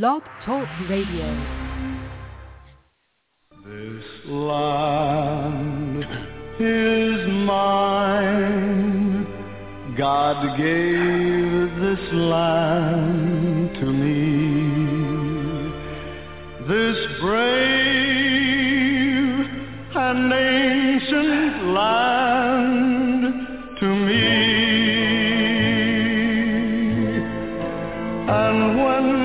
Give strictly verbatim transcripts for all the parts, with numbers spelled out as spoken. Blog Talk Radio. This land is mine. God gave this land to me. This brave and ancient land to me. And when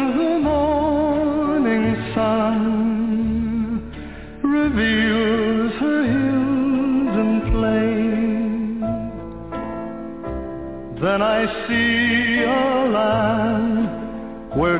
then I see a land where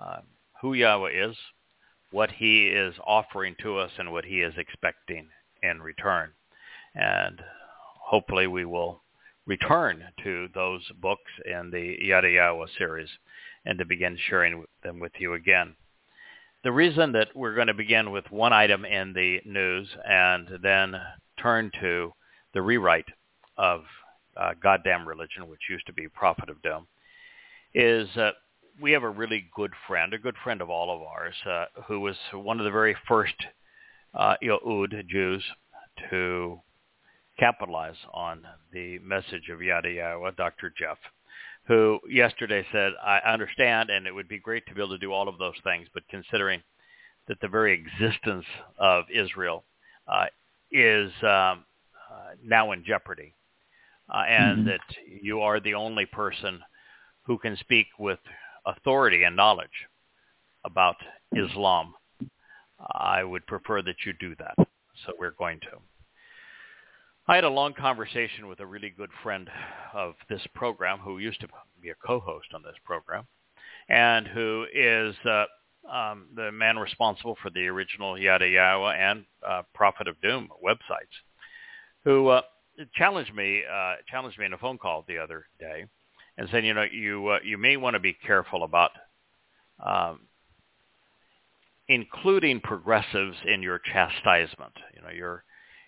uh, who Yahweh is, what he is offering to us, and what he is expecting in return. And hopefully we will return to those books in the Yada Yahowah series and to begin sharing them with you again. The reason that we're going to begin with one item in the news and then turn to the rewrite of uh, Goddamn Religion, which used to be Prophet of Doom, is uh, we have a really good friend, a good friend of all of ours, uh, who was one of the very first uh, Yehud Jews to capitalize on the message of Yada Yahowah, Doctor Jeff, who yesterday said, I understand, and it would be great to be able to do all of those things, but considering that the very existence of Israel uh, is um, uh, now in jeopardy, uh, and mm-hmm. that you are the only person who can speak with authority and knowledge about Islam, I would prefer that you do that. So we're going to. I had a long conversation with a really good friend of this program who used to be a co-host on this program and who is uh, um, the man responsible for the original Yada Yahowah and uh, Prophet of Doom websites, who uh, challenged me uh, challenged me in a phone call the other day and said, you know, you, uh, you may want to be careful about um, including progressives in your chastisement. You know, your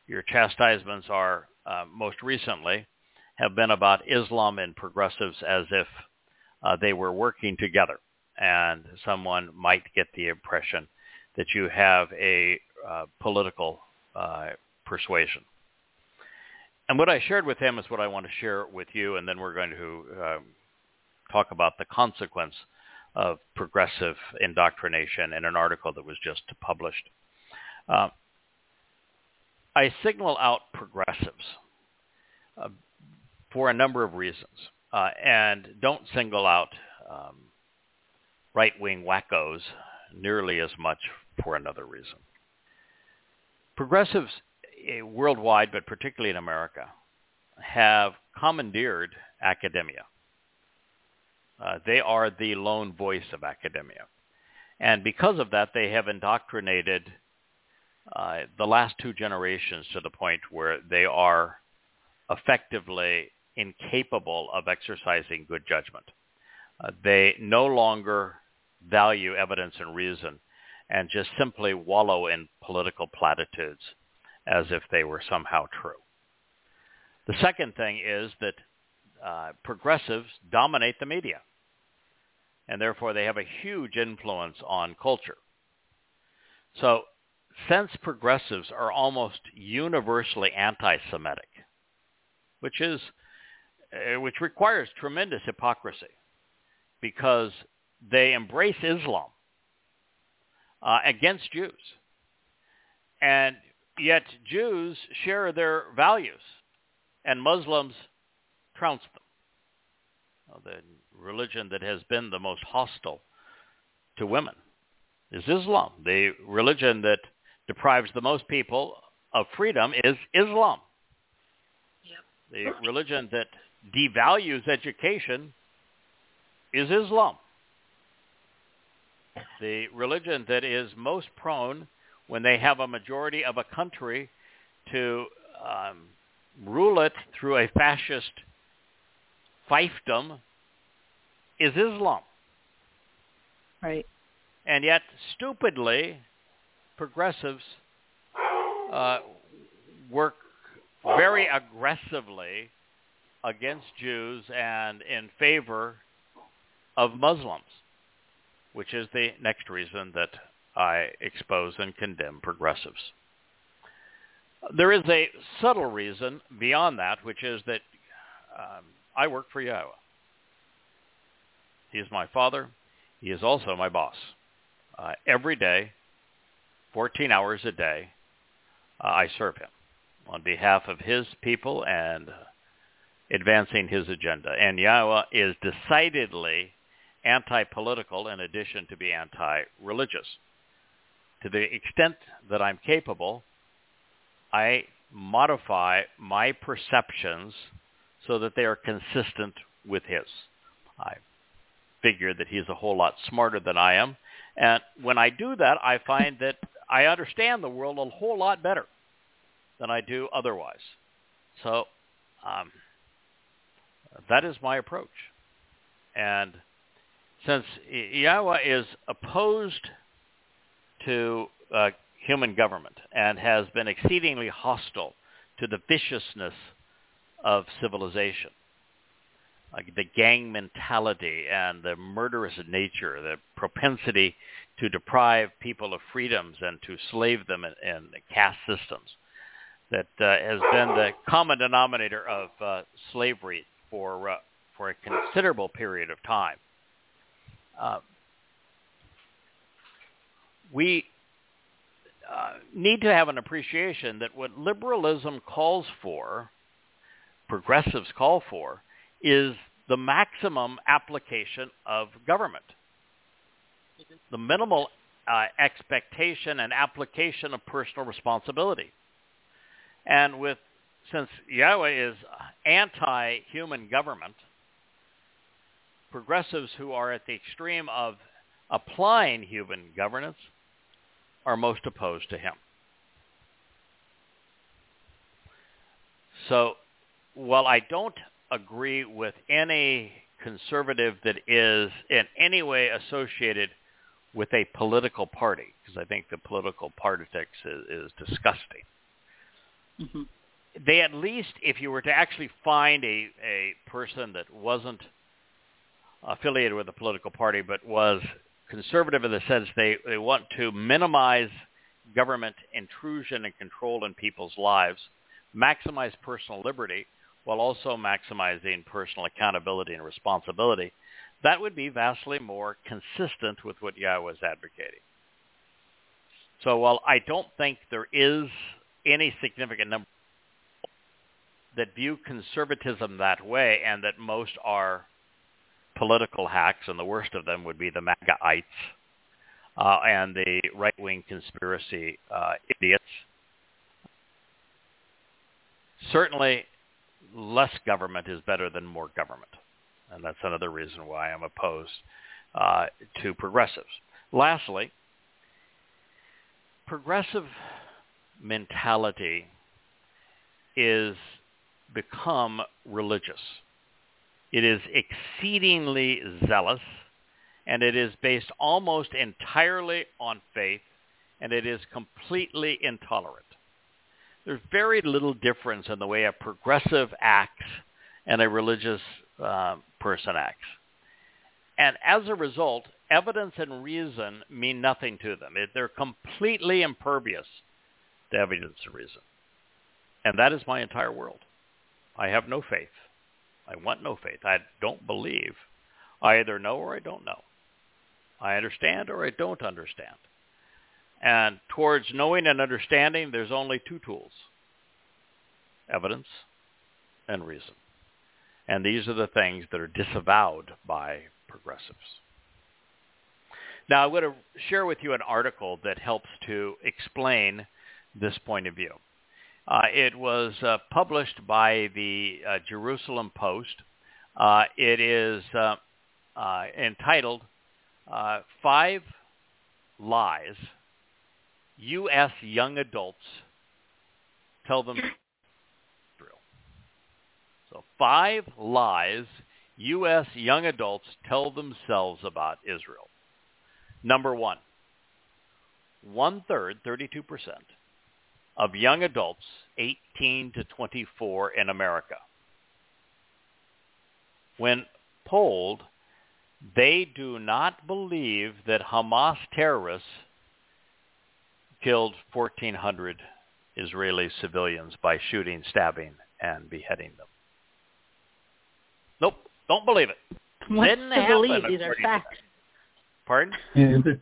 your chastisements are uh, most recently have been about Islam and progressives as if uh, they were working together. And someone might get the impression that you have a uh, political uh, persuasion. And what I shared with him is what I want to share with you, and then we're going to uh, talk about the consequence of progressive indoctrination in an article that was just published. Uh, I signal out progressives uh, for a number of reasons, uh, and don't single out um, right-wing wackos nearly as much for another reason. Progressives uh, worldwide, but particularly in America, have commandeered academia. Uh, they are the lone voice of academia. And because of that, they have indoctrinated uh, the last two generations to the point where they are effectively incapable of exercising good judgment. Uh, they no longer value evidence and reason and just simply wallow in political platitudes as if they were somehow true. The second thing is that uh, progressives dominate the media, and therefore they have a huge influence on culture. So since progressives are almost universally anti-Semitic, which is uh, which requires tremendous hypocrisy, because they embrace Islam uh, against Jews, and yet Jews share their values, and Muslims trounce them. The religion that has been the most hostile to women is Islam. The religion that deprives the most people of freedom is Islam. Yep. The religion that devalues education is Islam. The religion that is most prone, when they have a majority of a country, to um, rule it through a fascist fiefdom is Islam. Right. And yet, stupidly, progressives uh, work very aggressively against Jews and in favor of Muslims, which is the next reason that I expose and condemn progressives. There is a subtle reason beyond that, which is that um, I work for Yahweh. He is my father. He is also my boss. Uh, every day, fourteen hours a day, uh, I serve him on behalf of his people and advancing his agenda. And Yahweh is decidedly anti-political in addition to be anti-religious. To the extent that I'm capable, I modify my perceptions so that they are consistent with his. I figure that he's a whole lot smarter than I am, and when I do that, I find that I understand the world a whole lot better than I do otherwise. So um, that is my approach. And since Yahweh is opposed to uh, human government and has been exceedingly hostile to the viciousness of civilization, like the gang mentality and the murderous nature, the propensity to deprive people of freedoms and to slave them in, in caste systems, that uh, has been the common denominator of uh, slavery for uh, for a considerable period of time. Uh, we uh, need to have an appreciation that what liberalism calls for, progressives call for, is the maximum application of government. The minimal uh, expectation and application of personal responsibility. And with since Yahweh is anti-human government, progressives who are at the extreme of applying human governance are most opposed to him. So while I don't agree with any conservative that is in any way associated with a political party, because I think the political politics is, is disgusting, mm-hmm. they at least, if you were to actually find a, a person that wasn't affiliated with a political party but was conservative in the sense they, they want to minimize government intrusion and control in people's lives, maximize personal liberty while also maximizing personal accountability and responsibility, that would be vastly more consistent with what Yahweh is advocating. So while I don't think there is any significant number of people that view conservatism that way, and that most are political hacks, and the worst of them would be the MAGAites uh, and the right-wing conspiracy uh, idiots, certainly less government is better than more government. And that's another reason why I'm opposed uh, to progressives. Lastly, progressive mentality is become religious. It is exceedingly zealous, and it is based almost entirely on faith, and it is completely intolerant. There's very little difference in the way a progressive acts and a religious uh, person acts. And as a result, evidence and reason mean nothing to them. It, they're completely impervious to evidence and reason. And that is my entire world. I have no faith. I want no faith. I don't believe. I either know or I don't know. I understand or I don't understand. And towards knowing and understanding, there's only two tools: evidence and reason. And these are the things that are disavowed by progressives. Now, I'm going to share with you an article that helps to explain this point of view. Uh, it was uh, published by the uh, Jerusalem Post. Uh, it is uh, uh, entitled uh, Five Lies U S Young Adults Tell Them Israel. So, Five Lies U S Young Adults Tell Themselves About Israel. Number one, one-third, thirty-two percent, of young adults eighteen to twenty-four in America, when polled, they do not believe that Hamas terrorists killed fourteen hundred Israeli civilians by shooting, stabbing, and beheading them. Nope, don't believe it. What Didn't to believe? These are facts. Pardon? Yeah, they're,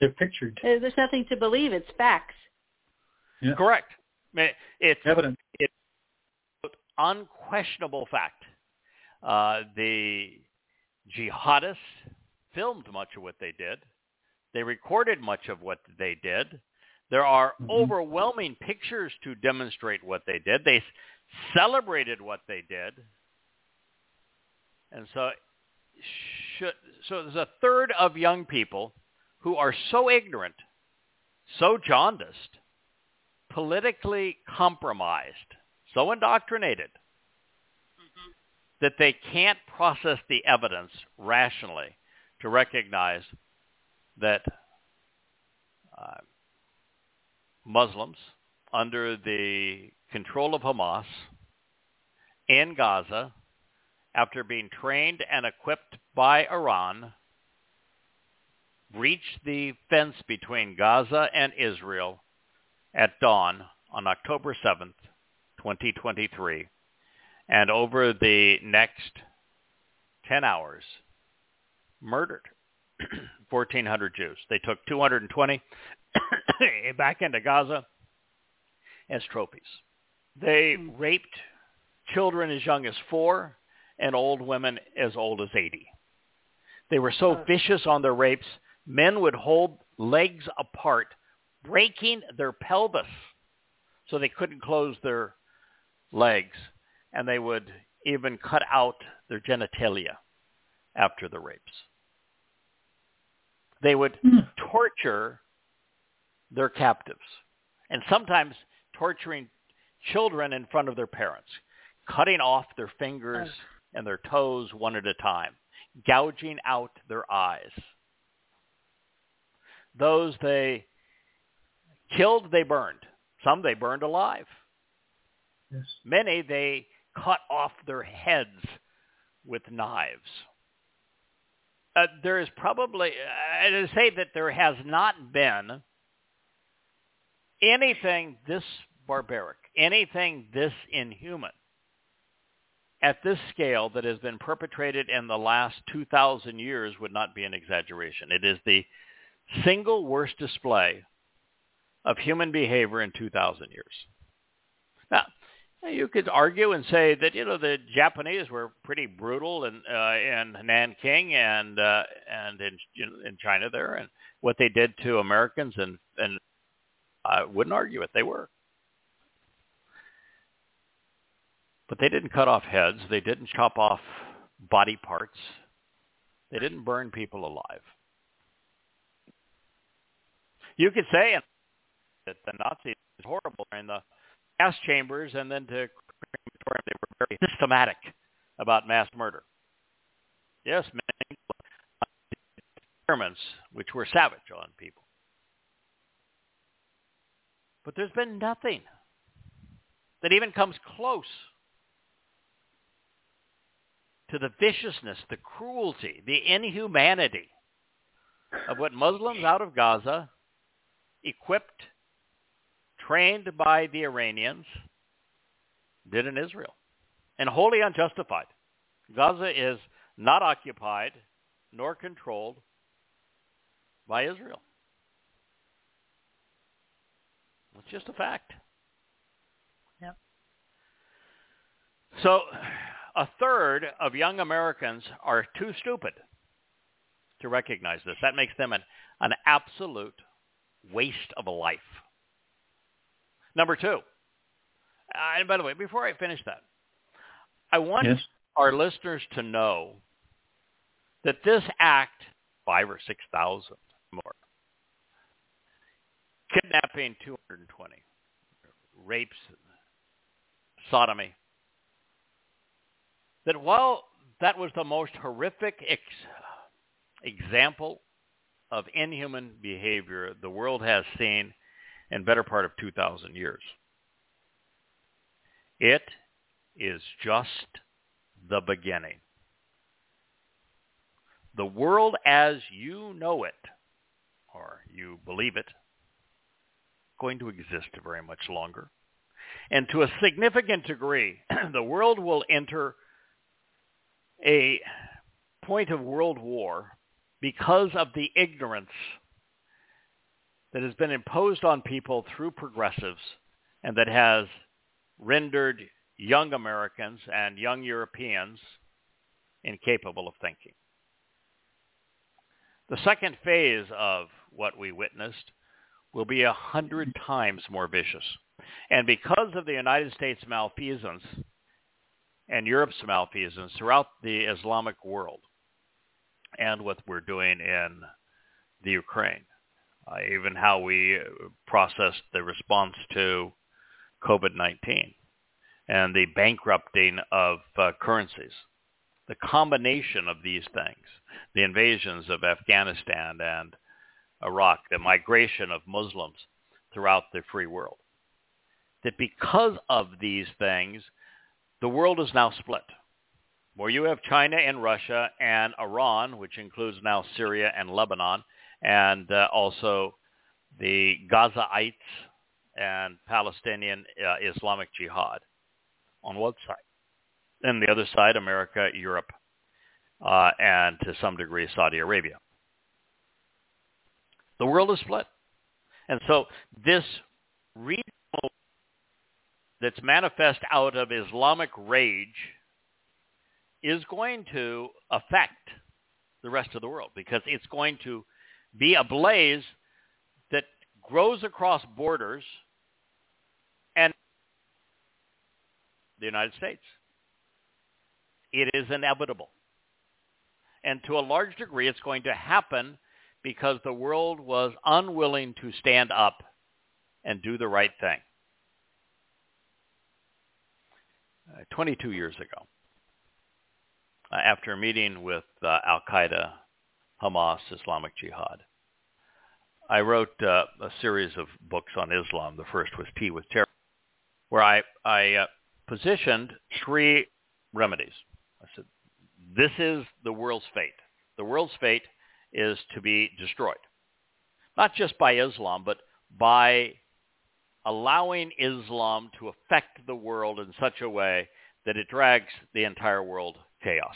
they're pictured. There's nothing to believe. It's facts. Yeah. Correct. I mean, it's evidence. It's unquestionable fact. Uh, the jihadists filmed much of what they did. They recorded much of what they did. There are mm-hmm. overwhelming pictures to demonstrate what they did. They celebrated what they did. And so, should, so there's a third of young people who are so ignorant, so jaundiced, politically compromised, so indoctrinated, mm-hmm. that they can't process the evidence rationally to recognize that uh, Muslims under the control of Hamas in Gaza, after being trained and equipped by Iran, breached the fence between Gaza and Israel at dawn on October seventh, twenty twenty-three, and over the next ten hours, murdered fourteen hundred Jews. They took two hundred twenty back into Gaza as trophies. They raped children as young as four and old women as old as eighty. They were so vicious on their rapes, men would hold legs apart, breaking their pelvis so they couldn't close their legs, and they would even cut out their genitalia after the rapes. They would mm. torture their captives, and sometimes torturing children in front of their parents, cutting off their fingers oh. and their toes one at a time, gouging out their eyes. Those they killed, they burned. Some they burned alive. Yes. Many they cut off their heads with knives. Uh, there is probably, uh, to say that there has not been anything this barbaric, anything this inhuman at this scale that has been perpetrated in the last two thousand years would not be an exaggeration. It is the single worst display of human behavior in two thousand years. Now, you could argue and say that, you know, the Japanese were pretty brutal in, uh, in Nanking and uh, and in, you know, in China there, and what they did to Americans, and, and I wouldn't argue it. They were. But they didn't cut off heads. They didn't chop off body parts. They didn't burn people alive. You could say that the Nazis were horrible in the gas chambers, and then to crematorium, they were very systematic about mass murder. Yes, many experiments which were savage on people. But there's been nothing that even comes close to the viciousness, the cruelty, the inhumanity of what Muslims out of Gaza, equipped, trained by the Iranians, did in Israel, and wholly unjustified. Gaza is not occupied nor controlled by Israel. It's just a fact. Yep. So a third of young Americans are too stupid to recognize this. That makes them an, an absolute waste of a life. Number two, uh, and by the way, before I finish that, I want yes. our listeners to know that this act, five or six thousand more, kidnapping two hundred twenty, rapes, sodomy, that while that was the most horrific ex- example of inhuman behavior the world has seen in better part of two thousand years, it is just the beginning. The world as you know it, or you believe it, going to exist very much longer. And to a significant degree, the world will enter a point of world war because of the ignorance that has been imposed on people through progressives, and that has rendered young Americans and young Europeans incapable of thinking. The second phase of what we witnessed will be a hundred times more vicious. And because of the United States malfeasance and Europe's malfeasance throughout the Islamic world, and what we're doing in the Ukraine, Uh, even how we processed the response to covid nineteen and the bankrupting of uh, currencies. The combination of these things, the invasions of Afghanistan and Iraq, the migration of Muslims throughout the free world, that because of these things, the world is now split, where you have China and Russia and Iran, which includes now Syria and Lebanon, and uh, also the Gazaites and Palestinian uh, Islamic Jihad on one side. And the other side, America, Europe, uh, and to some degree, Saudi Arabia. The world is split. And so this regional that's manifest out of Islamic rage is going to affect the rest of the world, because it's going to be a blaze that grows across borders and the United States. It is inevitable. And to a large degree, it's going to happen because the world was unwilling to stand up and do the right thing. Uh, twenty-two years ago, uh, after a meeting with uh, Al-Qaeda, Hamas, Islamic Jihad, I wrote uh, a series of books on Islam. The first was Tea with Terror, where I, I uh, positioned three remedies. I said, this is the world's fate. The world's fate is to be destroyed, not just by Islam, but by allowing Islam to affect the world in such a way that it drags the entire world chaos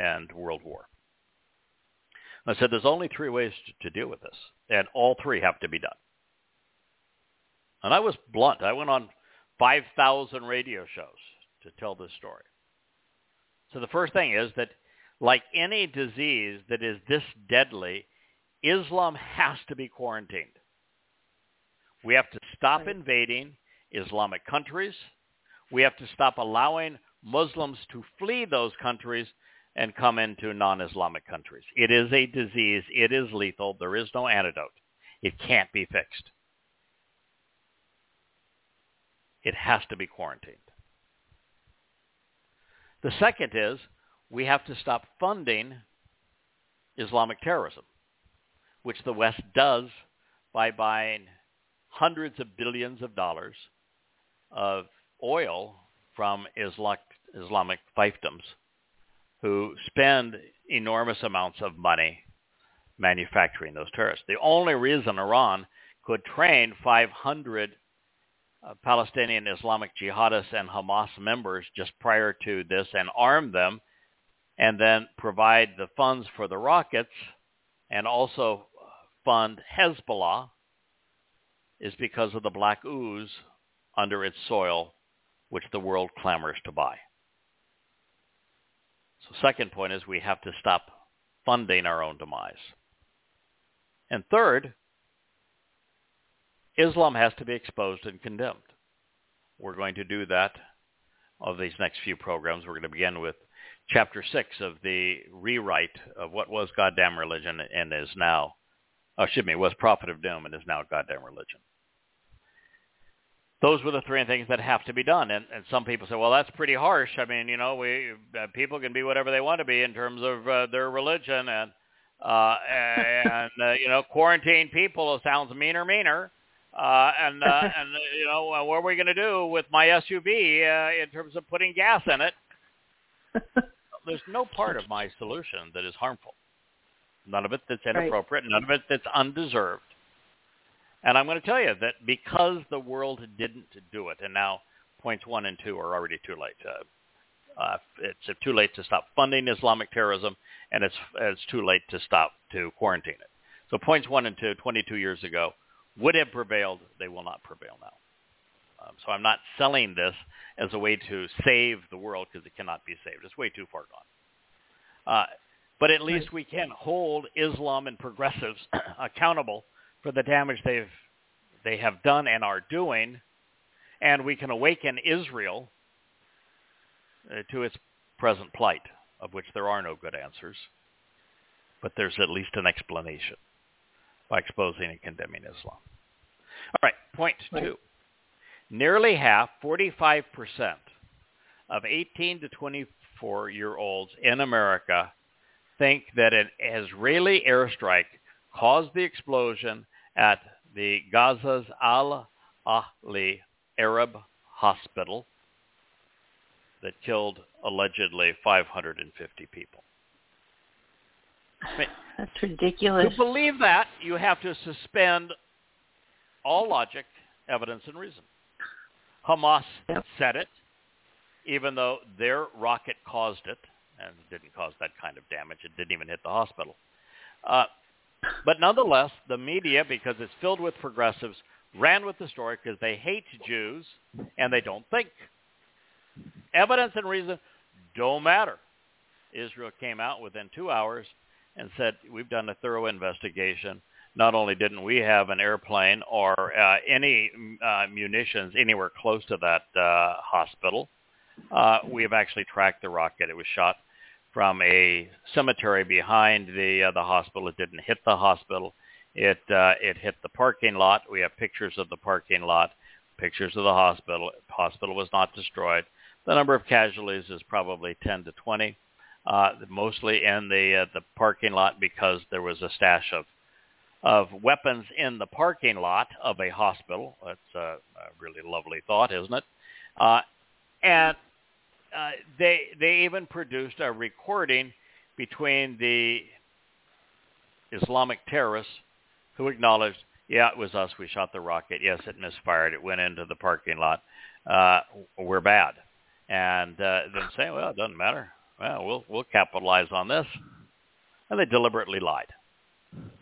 and world war. I said, there's only three ways to deal with this, and all three have to be done. And I was blunt. I went on five thousand radio shows to tell this story. So the first thing is that, like any disease that is this deadly, Islam has to be quarantined. We have to stop invading Islamic countries. We have to stop allowing Muslims to flee those countries and come into non-Islamic countries. It is a disease. It is lethal. There is no antidote. It can't be fixed. It has to be quarantined. The second is we have to stop funding Islamic terrorism, which the West does by buying hundreds of billions of dollars of oil from Islamic fiefdoms who spend enormous amounts of money manufacturing those terrorists. The only reason Iran could train five hundred Uh, Palestinian Islamic jihadists and Hamas members just prior to this and arm them and then provide the funds for the rockets and also fund Hezbollah is because of the black ooze under its soil, which the world clamors to buy. So second point is we have to stop funding our own demise. And third, Islam has to be exposed and condemned. We're going to do that over these next few programs. We're going to begin with Chapter six of the rewrite of what was Goddamn Religion and is now, oh, excuse me, was Prophet of Doom and is now Goddamn Religion. Those were the three things that have to be done. And, and some people say, well, that's pretty harsh. I mean, you know, we uh, people can be whatever they want to be in terms of uh, their religion. And, uh, and uh, you know, quarantine people sounds meaner, meaner. Uh, and, uh, and, you know, what are we going to do with my S U V uh, in terms of putting gas in it? There's no part of my solution that is harmful. None of it that's inappropriate. Right. None of it that's undeserved. And I'm going to tell you that because the world didn't do it, and now points one and two are already too late. Uh, uh, it's too late to stop funding Islamic terrorism, and it's, it's too late to stop to quarantine it. So points one and two, twenty-two years ago, would have prevailed. They will not prevail now. Um, so I'm not selling this as a way to save the world because it cannot be saved. It's way too far gone. Uh, but at least we can hold Islam and progressives accountable for the damage they've they have done and are doing, and we can awaken Israel uh, to its present plight, of which there are no good answers. But there's at least an explanation by exposing and condemning Islam. All right, point right. two. Nearly half, forty-five percent of eighteen to twenty-four-year-olds in America think that an Israeli airstrike caused the explosion at the Gaza's Al-Ahli Arab Hospital that killed allegedly five hundred fifty people. I mean, that's ridiculous. To believe that, you have to suspend all logic, evidence, and reason. Hamas yep. said it, even though their rocket caused it, and it didn't cause that kind of damage. It didn't even hit the hospital. Uh, but nonetheless, the media, because it's filled with progressives, ran with the story because they hate Jews and they don't think. Evidence and reason don't matter. Israel came out within two hours and said, we've done a thorough investigation. Not only didn't we have an airplane or uh, any uh, munitions anywhere close to that uh, hospital, uh, we have actually tracked the rocket. It was shot from a cemetery behind the uh, the hospital. It didn't hit the hospital. It uh, it hit the parking lot. We have pictures of the parking lot, pictures of the hospital. The hospital was not destroyed. The number of casualties is probably ten to twenty. Uh, mostly in the uh, the parking lot because there was a stash of of weapons in the parking lot of a hospital. That's a, a really lovely thought, isn't it? Uh, And uh, they they even produced a recording between the Islamic terrorists who acknowledged, yeah, it was us. We shot the rocket. Yes, it misfired. It went into the parking lot. Uh, we're bad. And uh, then saying, well, it doesn't matter. Well, we'll we'll capitalize on this. And they deliberately lied.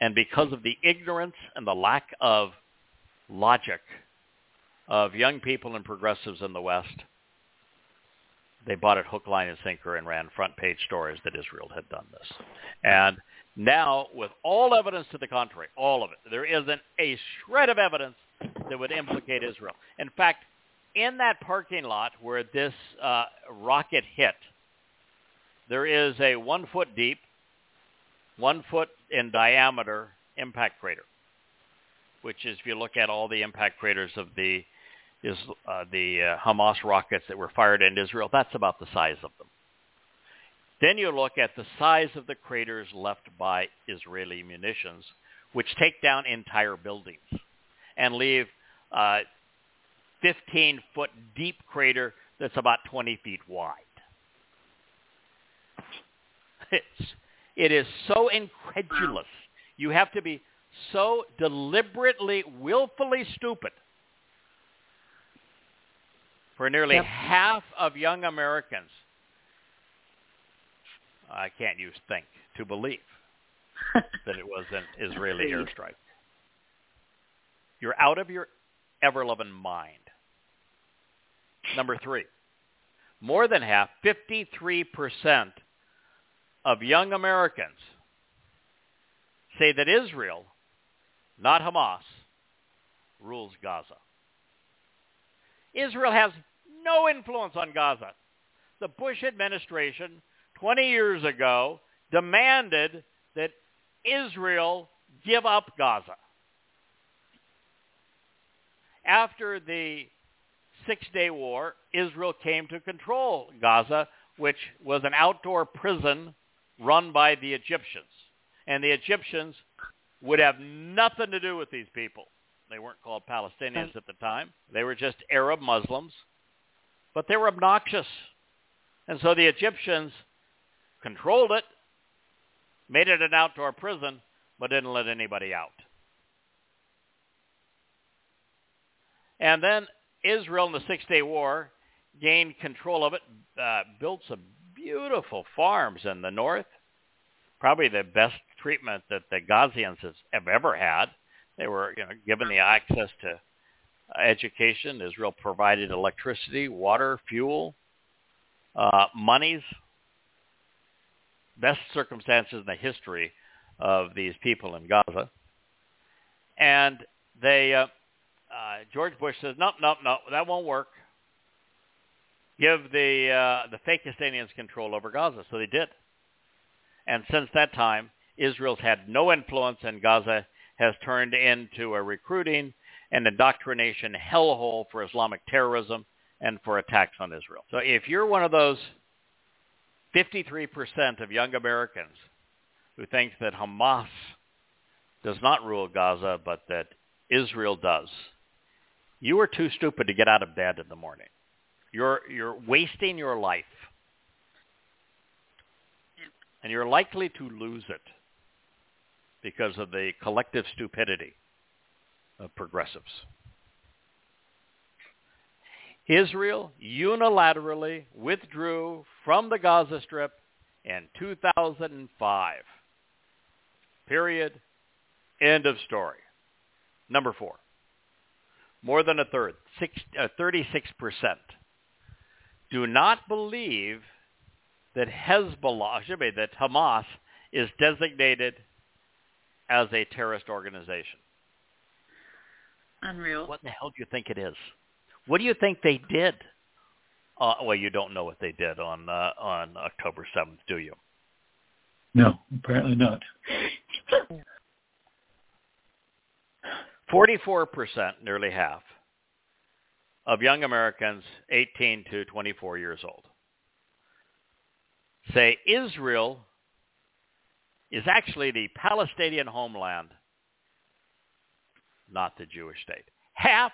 And because of the ignorance and the lack of logic of young people and progressives in the West, they bought it hook, line, and sinker and ran front page stories that Israel had done this. And now, with all evidence to the contrary, all of it, there isn't a shred of evidence that would implicate Israel. In fact, in that parking lot where this uh, rocket hit, there is a one-foot deep, one-foot in diameter impact crater, which is, if you look at all the impact craters of the is, uh, the uh, Hamas rockets that were fired into Israel, that's about the size of them. Then you look at the size of the craters left by Israeli munitions, which take down entire buildings and leave a fifteen-foot deep crater that's about twenty feet wide. It's, it is so incredulous. You have to be so deliberately, willfully stupid for nearly yep. half of young Americans. I can't use think to believe that it was an Israeli airstrike. You're out of your ever-loving mind. Number three, more than half, fifty-three percent of young Americans say that Israel, not Hamas, rules Gaza. Israel has no influence on Gaza. The Bush administration twenty years ago demanded that Israel give up Gaza. After the Six-Day War, Israel came to control Gaza, which was an outdoor prison run by the Egyptians. And the Egyptians would have nothing to do with these people. They weren't called Palestinians at the time. They were just Arab Muslims. But they were obnoxious. And so the Egyptians controlled it, made it an outdoor prison, but didn't let anybody out. And then Israel in the Six-Day War gained control of it, uh, built some beautiful farms in the north, probably the best treatment that the Gazians have ever had. They were, you know, given the access to education. Israel provided electricity, water, fuel, uh, monies. Best circumstances in the history of these people in Gaza. And they, uh, uh, George Bush says, nope, nope, nope, that won't work. Give the uh, the Fakistanians control over Gaza. So they did. And since that time, Israel's had no influence in Gaza, has turned into a recruiting and indoctrination hellhole for Islamic terrorism and for attacks on Israel. So if you're one of those fifty-three percent of young Americans who think that Hamas does not rule Gaza, but that Israel does, you are too stupid to get out of bed in the morning. You're you're wasting your life. And you're likely to lose it because of the collective stupidity of progressives. Israel unilaterally withdrew from the Gaza Strip in two thousand five. Period. End of story. Number four. More than a third, six, uh, thirty-six percent, do not believe that Hezbollah, should be that Hamas is designated as a terrorist organization. Unreal. What the hell do you think it is? What do you think they did? Uh, well, you don't know what they did on uh, on October seventh, do you? No, apparently not. forty-four percent, nearly half, of young Americans eighteen to twenty-four years old say Israel is actually the Palestinian homeland, not the Jewish state. Half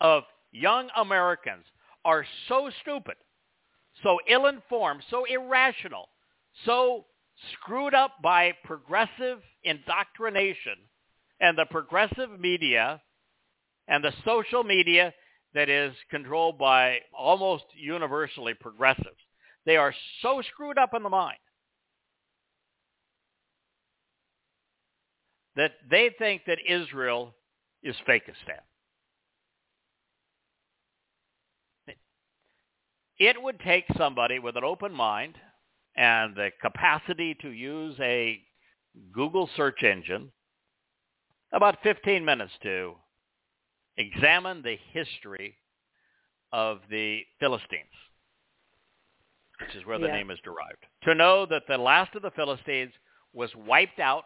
of young Americans are so stupid, so ill-informed, so irrational, so screwed up by progressive indoctrination and the progressive media and the social media that is controlled by almost universally progressives. They are so screwed up in the mind that they think that Israel is Fakistan. It would take somebody with an open mind and the capacity to use a Google search engine about fifteen minutes to examine the history of the Philistines, which is where the yeah. name is derived, to know that the last of the Philistines was wiped out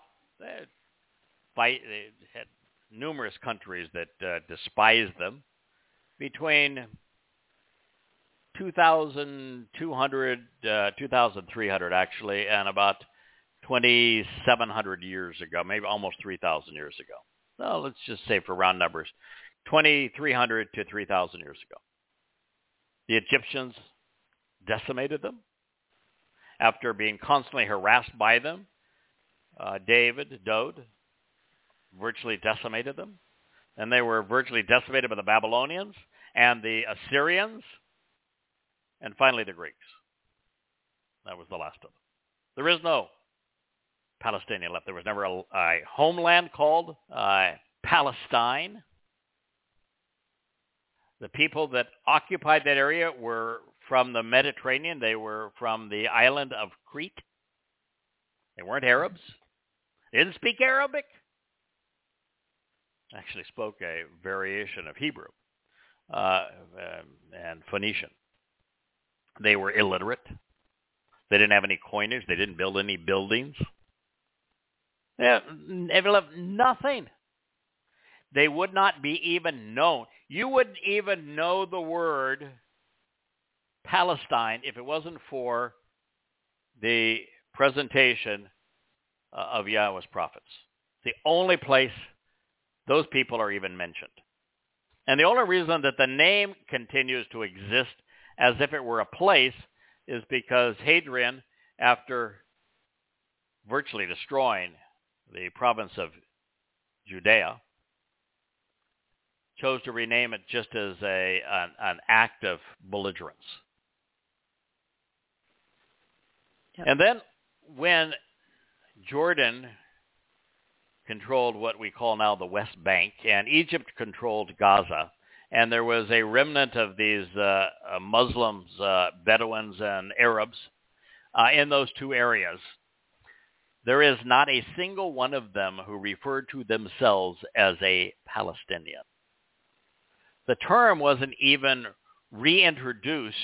by they had numerous countries that uh, despised them between two thousand two hundred, uh, two thousand three hundred actually, and about twenty-seven hundred years ago, maybe almost three thousand years ago. So let's just say for round numbers, twenty-three hundred to three thousand years ago. The Egyptians decimated them after being constantly harassed by them. Uh, David, Dode, virtually decimated them. And they were virtually decimated by the Babylonians and the Assyrians. And finally, the Greeks. That was the last of them. There is no Palestinian left. There was never a, a homeland called uh, Palestine. The people that occupied that area were from the Mediterranean. They were from the island of Crete. They weren't Arabs. They didn't speak Arabic. Actually spoke a variation of Hebrew uh, and Phoenician. They were illiterate. They didn't have any coinage. They didn't build any buildings. They left nothing. They would not be even known. You wouldn't even know the word Palestine if it wasn't for the presentation of Yahweh's prophets. It's the only place those people are even mentioned. And the only reason that the name continues to exist as if it were a place is because Hadrian, after virtually destroying the province of Judea, chose to rename it just as a an, an act of belligerence. Yep. And then when Jordan controlled what we call now the West Bank, and Egypt controlled Gaza, and there was a remnant of these uh, Muslims, uh, Bedouins, and Arabs uh, in those two areas. There is not a single one of them who referred to themselves as a Palestinian. The term wasn't even reintroduced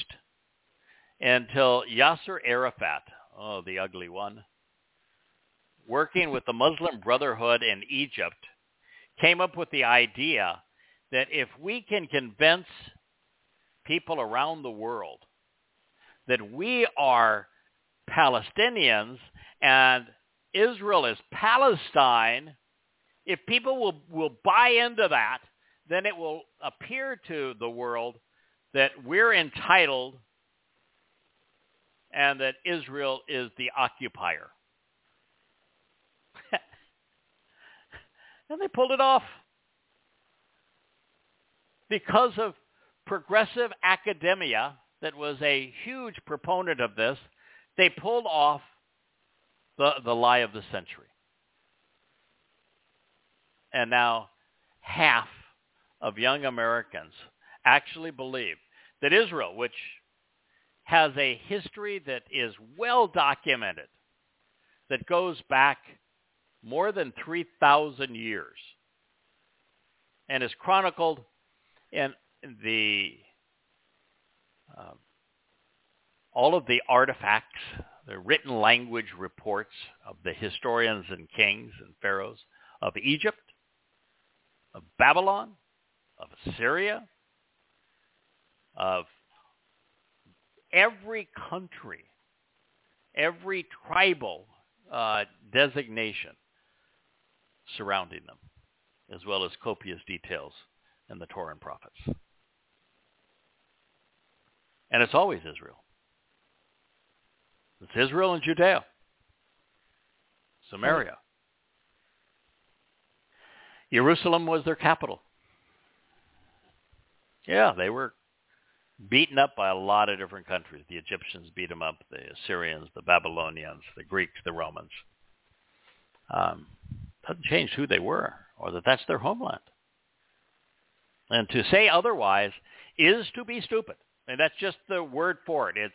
until Yasser Arafat, oh, the ugly one, working with the Muslim Brotherhood in Egypt, came up with the idea that if we can convince people around the world that we are Palestinians and Israel is Palestine, if people will, will buy into that, then it will appear to the world that we're entitled and that Israel is the occupier. And they pulled it off. Because of progressive academia that was a huge proponent of this, they pulled off the, the lie of the century. And now half of young Americans actually believe that Israel, which has a history that is well documented, that goes back more than three thousand years and is chronicled and the uh, all of the artifacts, the written language reports of the historians and kings and pharaohs of Egypt, of Babylon, of Assyria, of every country, every tribal uh, designation surrounding them, as well as copious details and the Torah and prophets. And it's always Israel. It's Israel and Judea. Samaria. Jerusalem was their capital. Yeah, they were beaten up by a lot of different countries. The Egyptians beat them up, the Assyrians, the Babylonians, the Greeks, the Romans. Um, doesn't change who they were or that that's their homeland. And to say otherwise is to be stupid. And that's just the word for it. It's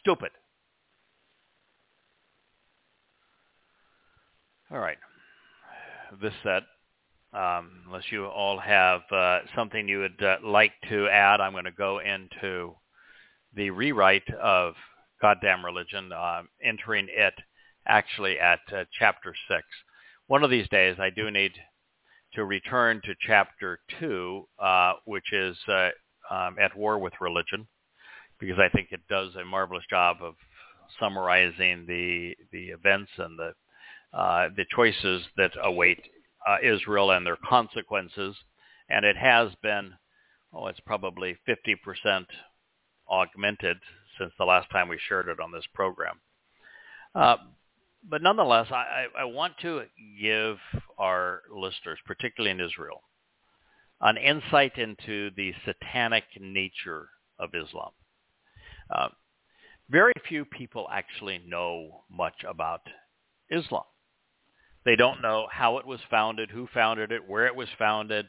stupid. All right. This set. Um, unless you all have uh, something you would uh, like to add, I'm going to go into the rewrite of Goddamn Religion, uh, entering it actually at uh, chapter six. One of these days, I do need to return to chapter two, uh, which is uh, um, At War with Religion, because I think it does a marvelous job of summarizing the the events and the uh, the choices that await Uh, Israel and their consequences, and it has been, oh, it's probably fifty percent augmented since the last time we shared it on this program. Uh, but nonetheless, I, I want to give our listeners, particularly in Israel, an insight into the satanic nature of Islam. Uh, very few people actually know much about Islam. They don't know how it was founded, who founded it, where it was founded,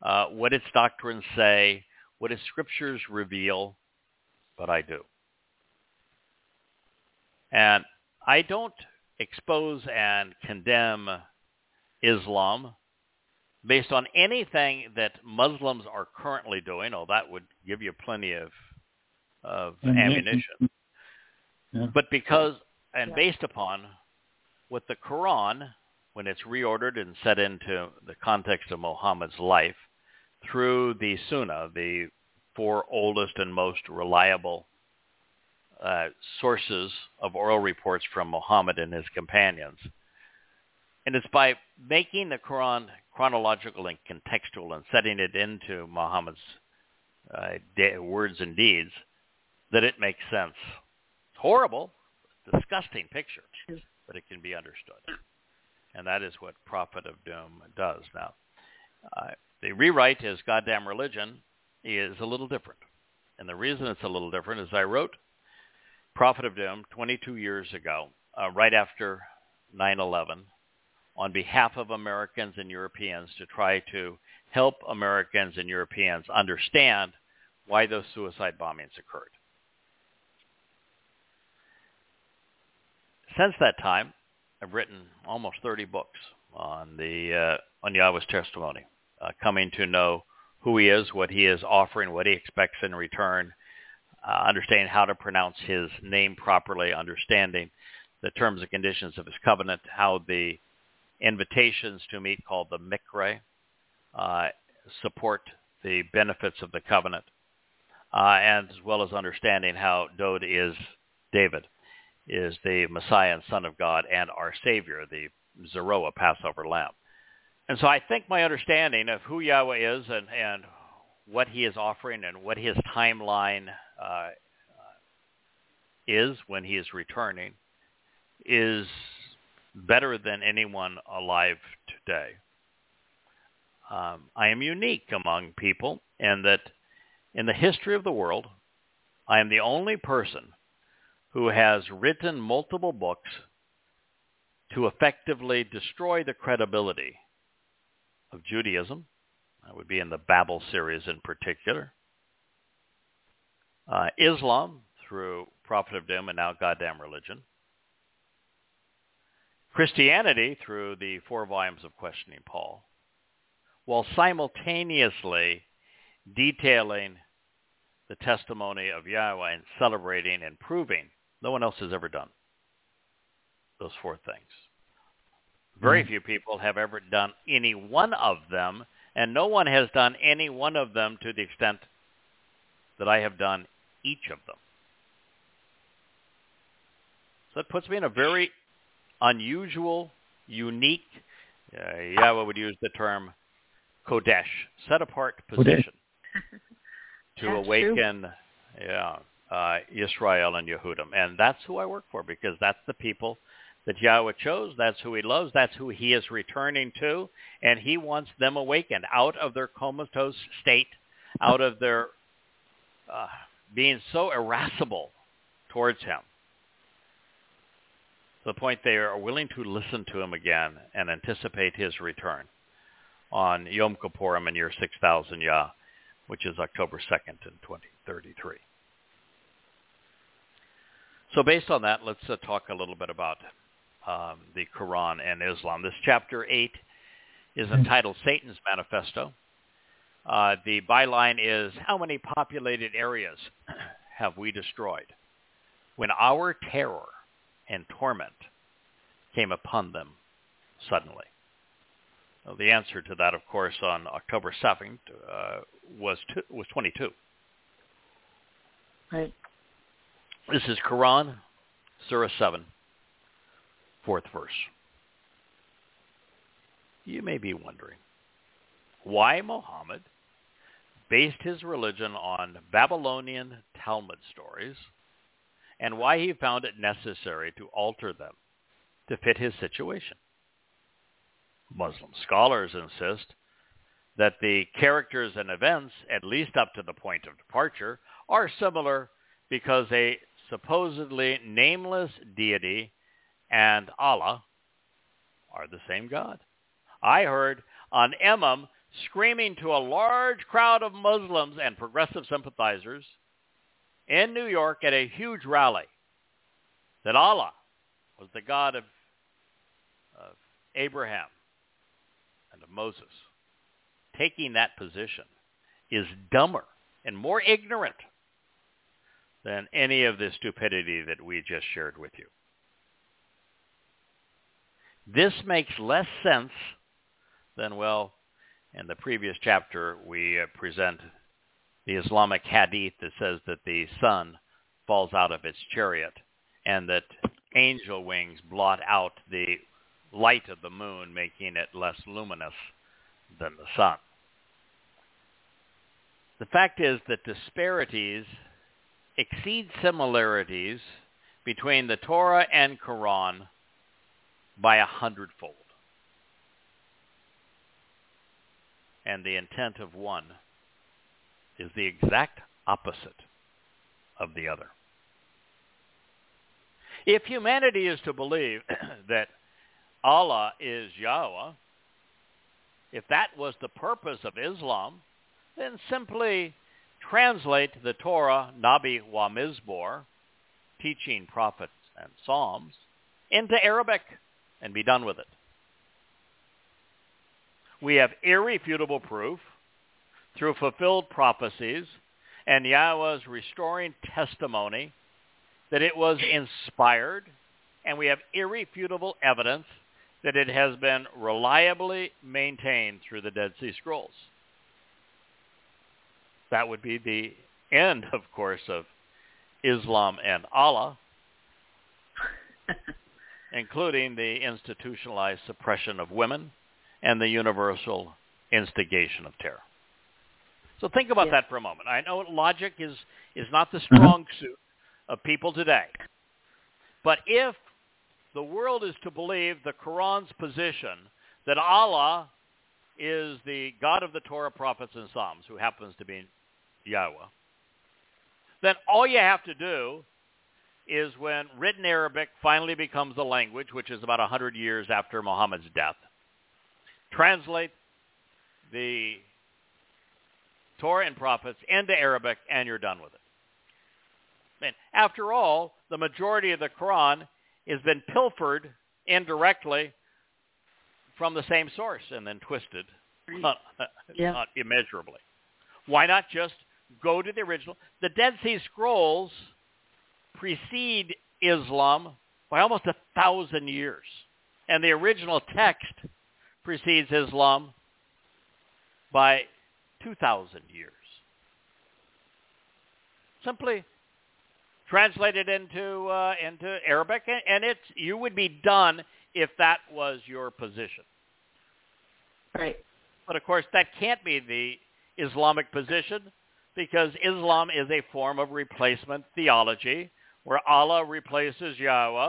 uh, what its doctrines say, what its scriptures reveal, but I do. And I don't expose and condemn Islam based on anything that Muslims are currently doing. Oh, that would give you plenty of, of mm-hmm. ammunition. Yeah. But because, and yeah. based upon what the Quran, when it's reordered and set into the context of Muhammad's life, through the Sunnah, the four oldest and most reliable uh, sources of oral reports from Muhammad and his companions. And it's by making the Quran chronological and contextual and setting it into Muhammad's uh, de- words and deeds that it makes sense. It's horrible, disgusting picture, but it can be understood. And that is what Prophet of Doom does. Now, uh, the rewrite is Goddamn Religion is a little different. And the reason it's a little different is I wrote Prophet of Doom twenty-two years ago, uh, right after nine eleven, on behalf of Americans and Europeans to try to help Americans and Europeans understand why those suicide bombings occurred. Since that time, I've written almost thirty books on the uh, on Yahweh's testimony, uh, coming to know who he is, what he is offering, what he expects in return, uh, understanding how to pronounce his name properly, understanding the terms and conditions of his covenant, how the invitations to meet called the mikra uh, support the benefits of the covenant, uh, and as well as understanding how Dode is David. Is the Messiah and Son of God and our Savior, the Zeroah Passover Lamb. And so I think my understanding of who Yahweh is and, and what he is offering and what his timeline uh, is when he is returning is better than anyone alive today. Um, I am unique among people in that in the history of the world, I am the only person who has written multiple books to effectively destroy the credibility of Judaism. That would be in the Babel series in particular. Uh, Islam, through Prophet of Doom and now Goddamn Religion. Christianity, through the four volumes of Questioning Paul, while simultaneously detailing the testimony of Yahweh and celebrating and proving. No one else has ever done those four things. Very few people have ever done any one of them, and no one has done any one of them to the extent that I have done each of them. So that puts me in a very unusual, unique, uh, Yahweh would use the term kodesh, set apart position to that's awaken true. yeah, uh, Israel and Yehudim. And that's who I work for, because that's the people that Yahweh chose. That's who he loves. That's who he is returning to. And he wants them awakened out of their comatose state, out of their uh, being so irascible towards him, to the point they are willing to listen to him again and anticipate his return on Yom Kippurim in year six thousand Yah, which is October second in twenty thirty-three. So based on that, let's uh, talk a little bit about um, the Quran and Islam. This chapter eight is entitled Satan's Manifesto. Uh, the byline is, how many populated areas have we destroyed when our terror and torment came upon them suddenly? Well, the answer to that, of course, on October seventh uh, was two, was twenty-two. Right. This is Quran, Surah seven, fourth verse. You may be wondering why Muhammad based his religion on Babylonian Talmud stories, and why he found it necessary to alter them to fit his situation. Muslim scholars insist that the characters and events, at least up to the point of departure, are similar because a supposedly nameless deity and Allah are the same God. I heard an imam screaming to a large crowd of Muslims and progressive sympathizers in New York at a huge rally that Allah was the God of, of Abraham and of Moses. Taking that position is dumber and more ignorant than any of the stupidity that we just shared with you. This makes less sense than, well, in the previous chapter we present the Islamic Hadith that says that the sun falls out of its chariot and that angel wings blot out the light of the moon, making it less luminous than the sun. The fact is that disparities exceed similarities between the Torah and Quran by a hundredfold. And the intent of one is the exact opposite of the other. If humanity is to believe that Allah is Yahweh, if that was the purpose of Islam, then simply translate the Torah, Nabi wa Mizmor, teaching prophets and psalms, into Arabic and be done with it. We have irrefutable proof through fulfilled prophecies and Yahweh's restoring testimony that it was inspired, and we have irrefutable evidence that it has been reliably maintained through the Dead Sea Scrolls. That would be the end, of course, of Islam and Allah, including the institutionalized suppression of women and the universal instigation of terror. So think about yeah. that for a moment. I know logic is, is not the strong suit of people today. But if the world is to believe the Quran's position that Allah is the God of the Torah, prophets, and Psalms, who happens to be Yahweh, then all you have to do is, when written Arabic finally becomes the language, which is about one hundred years after Muhammad's death, translate the Torah and prophets into Arabic, and you're done with it. I mean, after all, the majority of the Quran has been pilfered indirectly from the same source and then twisted not, yeah. not immeasurably. Why not just go to the original? The Dead Sea Scrolls precede Islam by almost a thousand years, and the original text precedes Islam by two thousand years. Simply translate it into uh, into Arabic, and, and it's you would be done if that was your position. Right. But of course, that can't be the Islamic position because Islam is a form of replacement theology where Allah replaces Yahweh,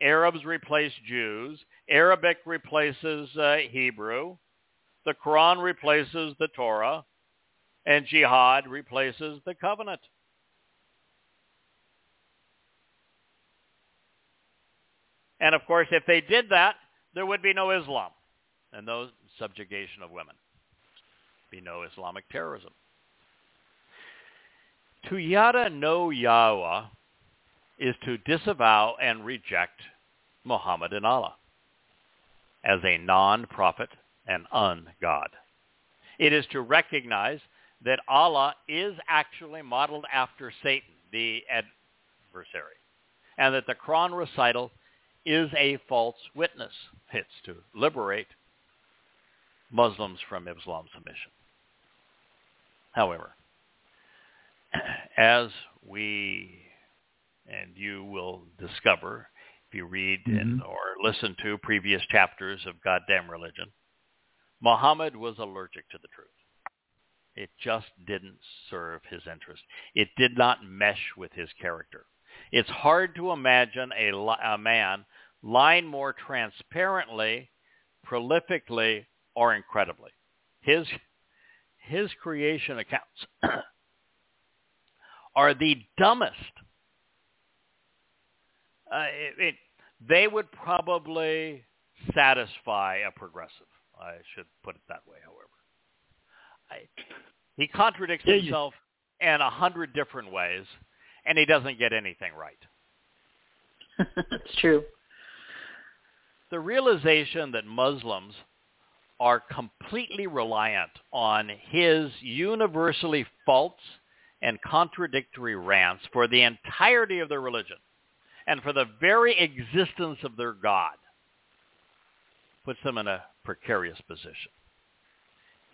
Arabs replace Jews, Arabic replaces uh, Hebrew, the Quran replaces the Torah, and jihad replaces the covenant. And of course, if they did that, there would be no Islam and no subjugation of women. Be no Islamic terrorism. To yada know Yahweh is to disavow and reject Muhammad and Allah as a non-prophet and un-God. It is to recognize that Allah is actually modeled after Satan, the adversary, and that the Quran recital is a false witness. It's to liberate Muslims from Islam submission. However, as we and you will discover if you read mm-hmm. in, or listen to previous chapters of Goddamn Religion, Muhammad was allergic to the truth. It just didn't serve his interest. It did not mesh with his character. It's hard to imagine a, a man lying more transparently, prolifically, or incredibly. His, his creation accounts are the dumbest. Uh, it, it, they would probably satisfy a progressive. I should put it that way, however. I, he contradicts yeah, himself you. in a hundred different ways, and he doesn't get anything right. It's true. The realization that Muslims are completely reliant on his universally false and contradictory rants for the entirety of their religion and for the very existence of their God puts them in a precarious position.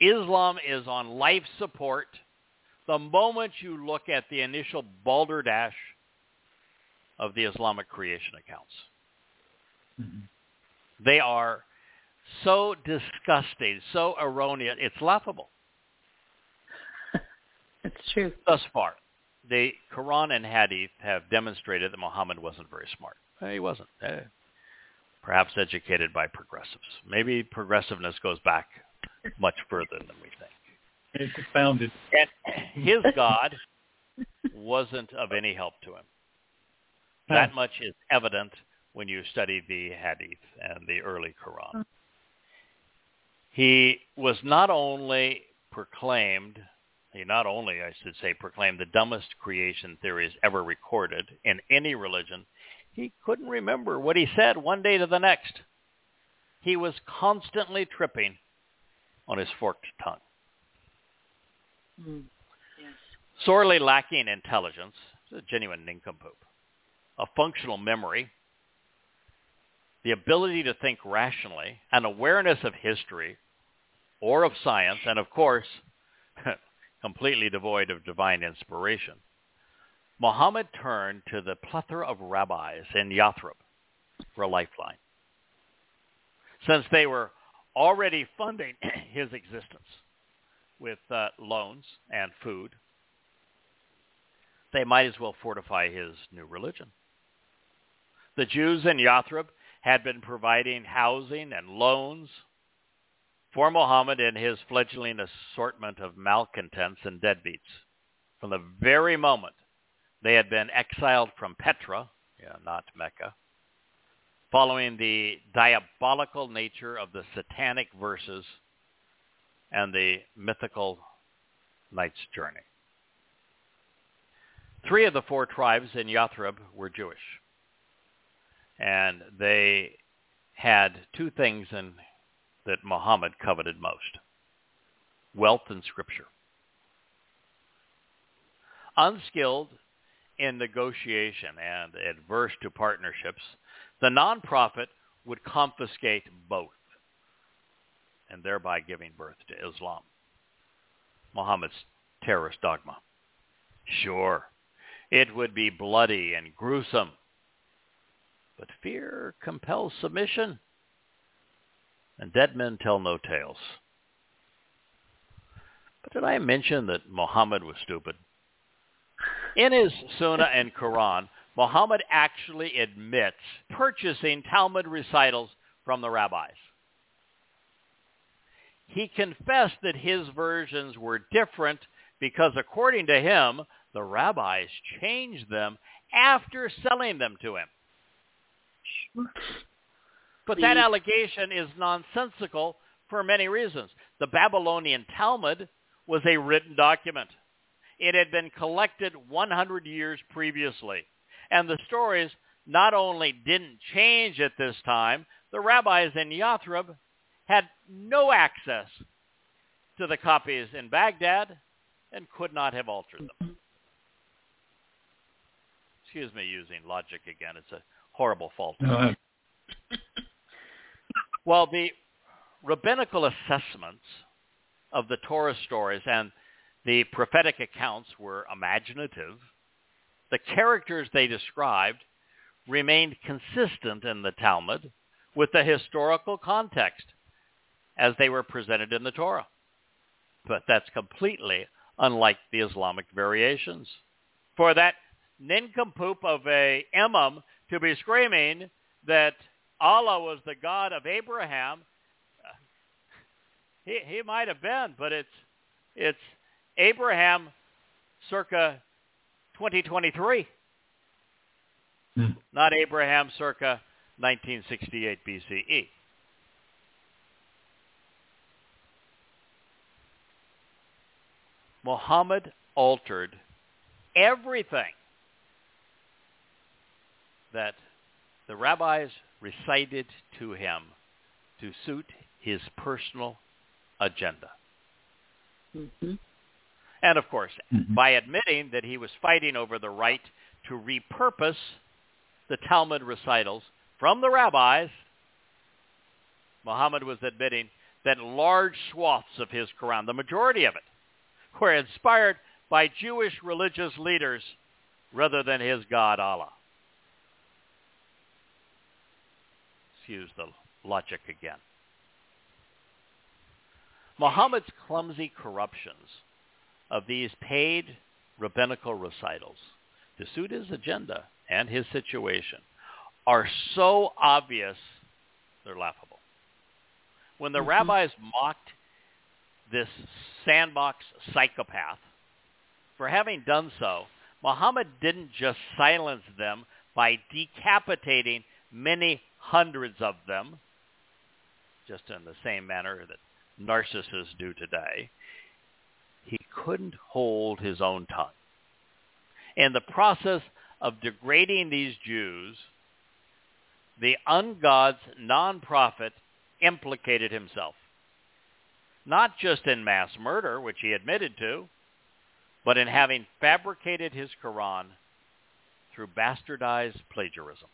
Islam is on life support. The moment you look at the initial balderdash of the Islamic creation accounts, mm-hmm. they are so disgusting, so erroneous, it's laughable. It's true. Thus far, the Quran and Hadith have demonstrated that Muhammad wasn't very smart. He wasn't. Uh, perhaps educated by progressives. Maybe progressiveness goes back much further than we think. It's founded. And his God wasn't of any help to him. That much is evident when you study the Hadith and the early Quran. He was not only proclaimed, he not only, I should say, proclaimed the dumbest creation theories ever recorded in any religion, he couldn't remember what he said one day to the next. He was constantly tripping on his forked tongue. Mm. Yes. Sorely lacking intelligence, a genuine nincompoop, a functional memory, the ability to think rationally, an awareness of history or of science, and of course, completely devoid of divine inspiration, Muhammad turned to the plethora of rabbis in Yathrib for a lifeline, since they were already funding his existence with uh, loans and food. They might as well fortify his new religion. The Jews in Yathrib had been providing housing and loans for Muhammad and his fledgling assortment of malcontents and deadbeats from the very moment they had been exiled from Petra, yeah, not Mecca, following the diabolical nature of the satanic verses and the mythical night's journey. Three of the four tribes in Yathrib were Jewish, and they had two things in, that Muhammad coveted most: wealth and scripture. Unskilled in negotiation and adverse to partnerships, the nonprofit would confiscate both and thereby giving birth to Islam, Muhammad's terrorist dogma. Sure, it would be bloody and gruesome, but fear compels submission, and dead men tell no tales. But did I mention that Muhammad was stupid? In his Sunnah and Quran, Muhammad actually admits purchasing Talmud recitals from the rabbis. He confessed that his versions were different because, according to him, the rabbis changed them after selling them to him. But that allegation is nonsensical for many reasons. The Babylonian Talmud was a written document. It had been collected one hundred years previously. And the stories not only didn't change at this time, the rabbis in Yathrib had no access to the copies in Baghdad and could not have altered them. Excuse me using logic again. It's a horrible fault. Uh-huh. While the rabbinical assessments of the Torah stories and the prophetic accounts were imaginative, the characters they described remained consistent in the Talmud with the historical context as they were presented in the Torah. But that's completely unlike the Islamic variations. For that nincompoop of a imam to be screaming that Allah was the God of Abraham, he he might have been, but it's it's Abraham circa twenty twenty-three, hmm. not Abraham circa nineteen sixty-eight B C E. Muhammad altered everything that the rabbis recited to him to suit his personal agenda. Mm-hmm. And of course, mm-hmm. by admitting that he was fighting over the right to repurpose the Talmud recitals from the rabbis, Muhammad was admitting that large swaths of his Quran, the majority of it, were inspired by Jewish religious leaders rather than his God Allah. Excuse the logic again. Muhammad's clumsy corruptions of these paid rabbinical recitals to suit his agenda and his situation are so obvious they're laughable. When the mm-hmm. rabbis mocked this sandbox psychopath for having done so, Muhammad didn't just silence them by decapitating many hundreds of them, just in the same manner that narcissists do today. He couldn't hold his own tongue. In the process of degrading these Jews, the ungod's nonprofit implicated himself, not just in mass murder, which he admitted to, but in having fabricated his Quran through bastardized plagiarism.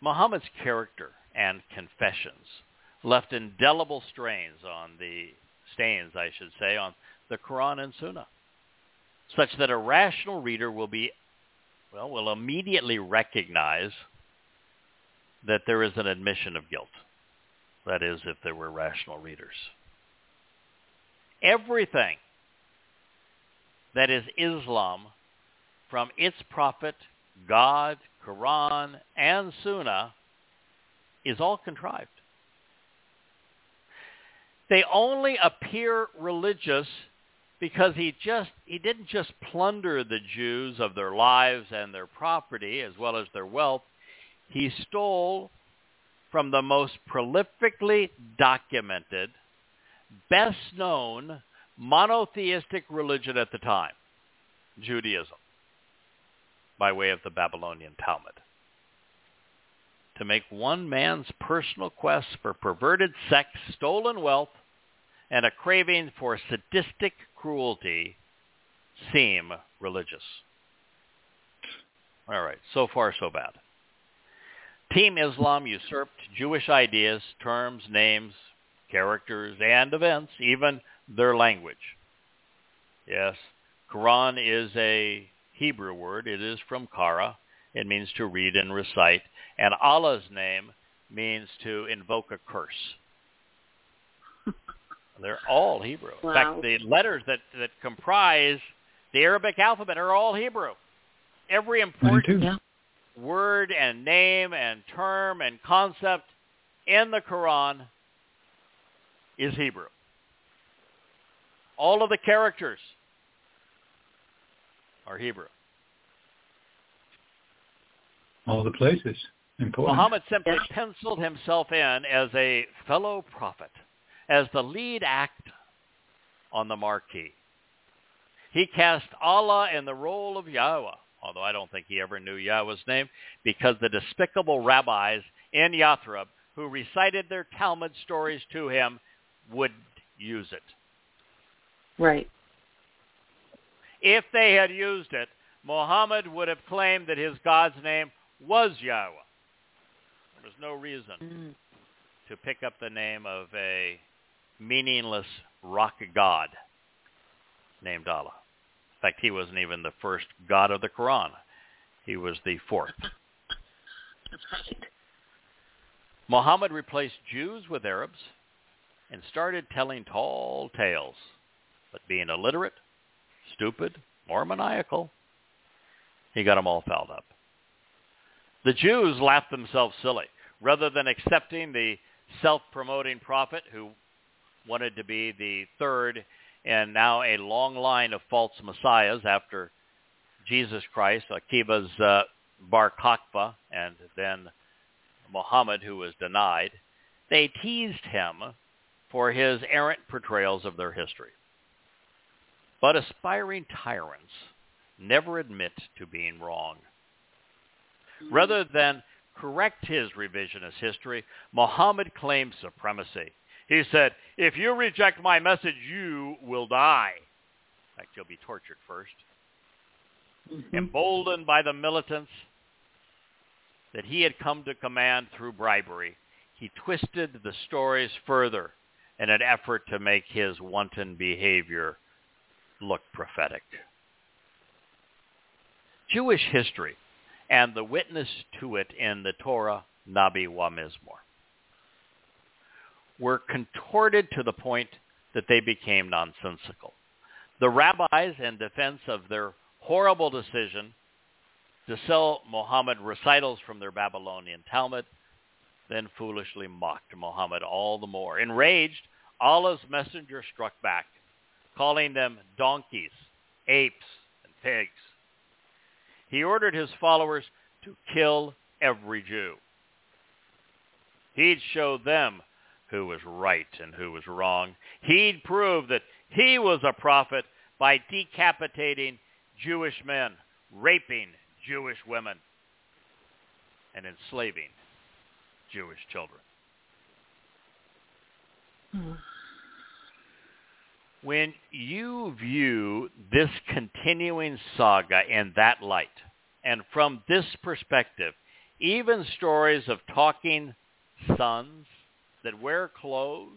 Muhammad's character and confessions left indelible strains on the stains, I should say, on the Quran and Sunnah, such that a rational reader will be, well, will immediately recognize that there is an admission of guilt. That is, if there were rational readers. Everything that is Islam, from its prophet, God, Quran, and Sunnah, is all contrived. They only appear religious because he just he didn't just plunder the Jews of their lives and their property as well as their wealth. He stole from the most prolifically documented, best known monotheistic religion at the time, Judaism, by way of the Babylonian Talmud, to make one man's personal quest for perverted sex, stolen wealth, and a craving for sadistic cruelty seem religious. All right, so far so bad. Team Islam usurped Jewish ideas, terms, names, characters, and events, even their language. Yes, Quran is a Hebrew word. It is from Kara. It means to read and recite. And Allah's name means to invoke a curse. They're all Hebrew. Wow. In fact, the letters that, that comprise the Arabic alphabet are all Hebrew. Every important yeah. word and name and term and concept in the Quran is Hebrew. All of the characters are Hebrew. All the places. Important. Muhammad simply yeah. penciled himself in as a fellow prophet, as the lead act on the marquee. He cast Allah in the role of Yahweh, although I don't think he ever knew Yahweh's name, because the despicable rabbis in Yathrib who recited their Talmud stories to him would use it. Right. If they had used it, Muhammad would have claimed that his God's name was Yahweh. There's no reason mm. to pick up the name of a meaningless rock god named Allah. In fact, he wasn't even the first god of the Quran. He was the fourth. Muhammad replaced Jews with Arabs and started telling tall tales, but being illiterate, stupid, or maniacal, he got them all fouled up. The Jews laughed themselves silly. Rather than accepting the self-promoting prophet who wanted to be the third and now a long line of false messiahs after Jesus Christ, Akiba's uh, Bar Kokhba, and then Muhammad, who was denied, they teased him for his errant portrayals of their history. But aspiring tyrants never admit to being wrong. Rather than correct his revisionist history, Muhammad claimed supremacy. He said, if you reject my message, you will die. In fact, you'll be tortured first. Mm-hmm. Emboldened by the militants that he had come to command through bribery, he twisted the stories further in an effort to make his wanton behavior look prophetic. Jewish history and the witness to it in the Torah, Nabi wa Mizmor, were contorted to the point that they became nonsensical. The rabbis, in defense of their horrible decision to sell Muhammad recitals from their Babylonian Talmud, then foolishly mocked Muhammad all the more. Enraged, Allah's messenger struck back, calling them donkeys, apes, and pigs. He ordered his followers to kill every Jew. He'd show them who was right and who was wrong. He'd prove that he was a prophet by decapitating Jewish men, raping Jewish women, and enslaving Jewish children. Hmm. When you view this continuing saga in that light, and from this perspective, even stories of talking sons that wear clothes,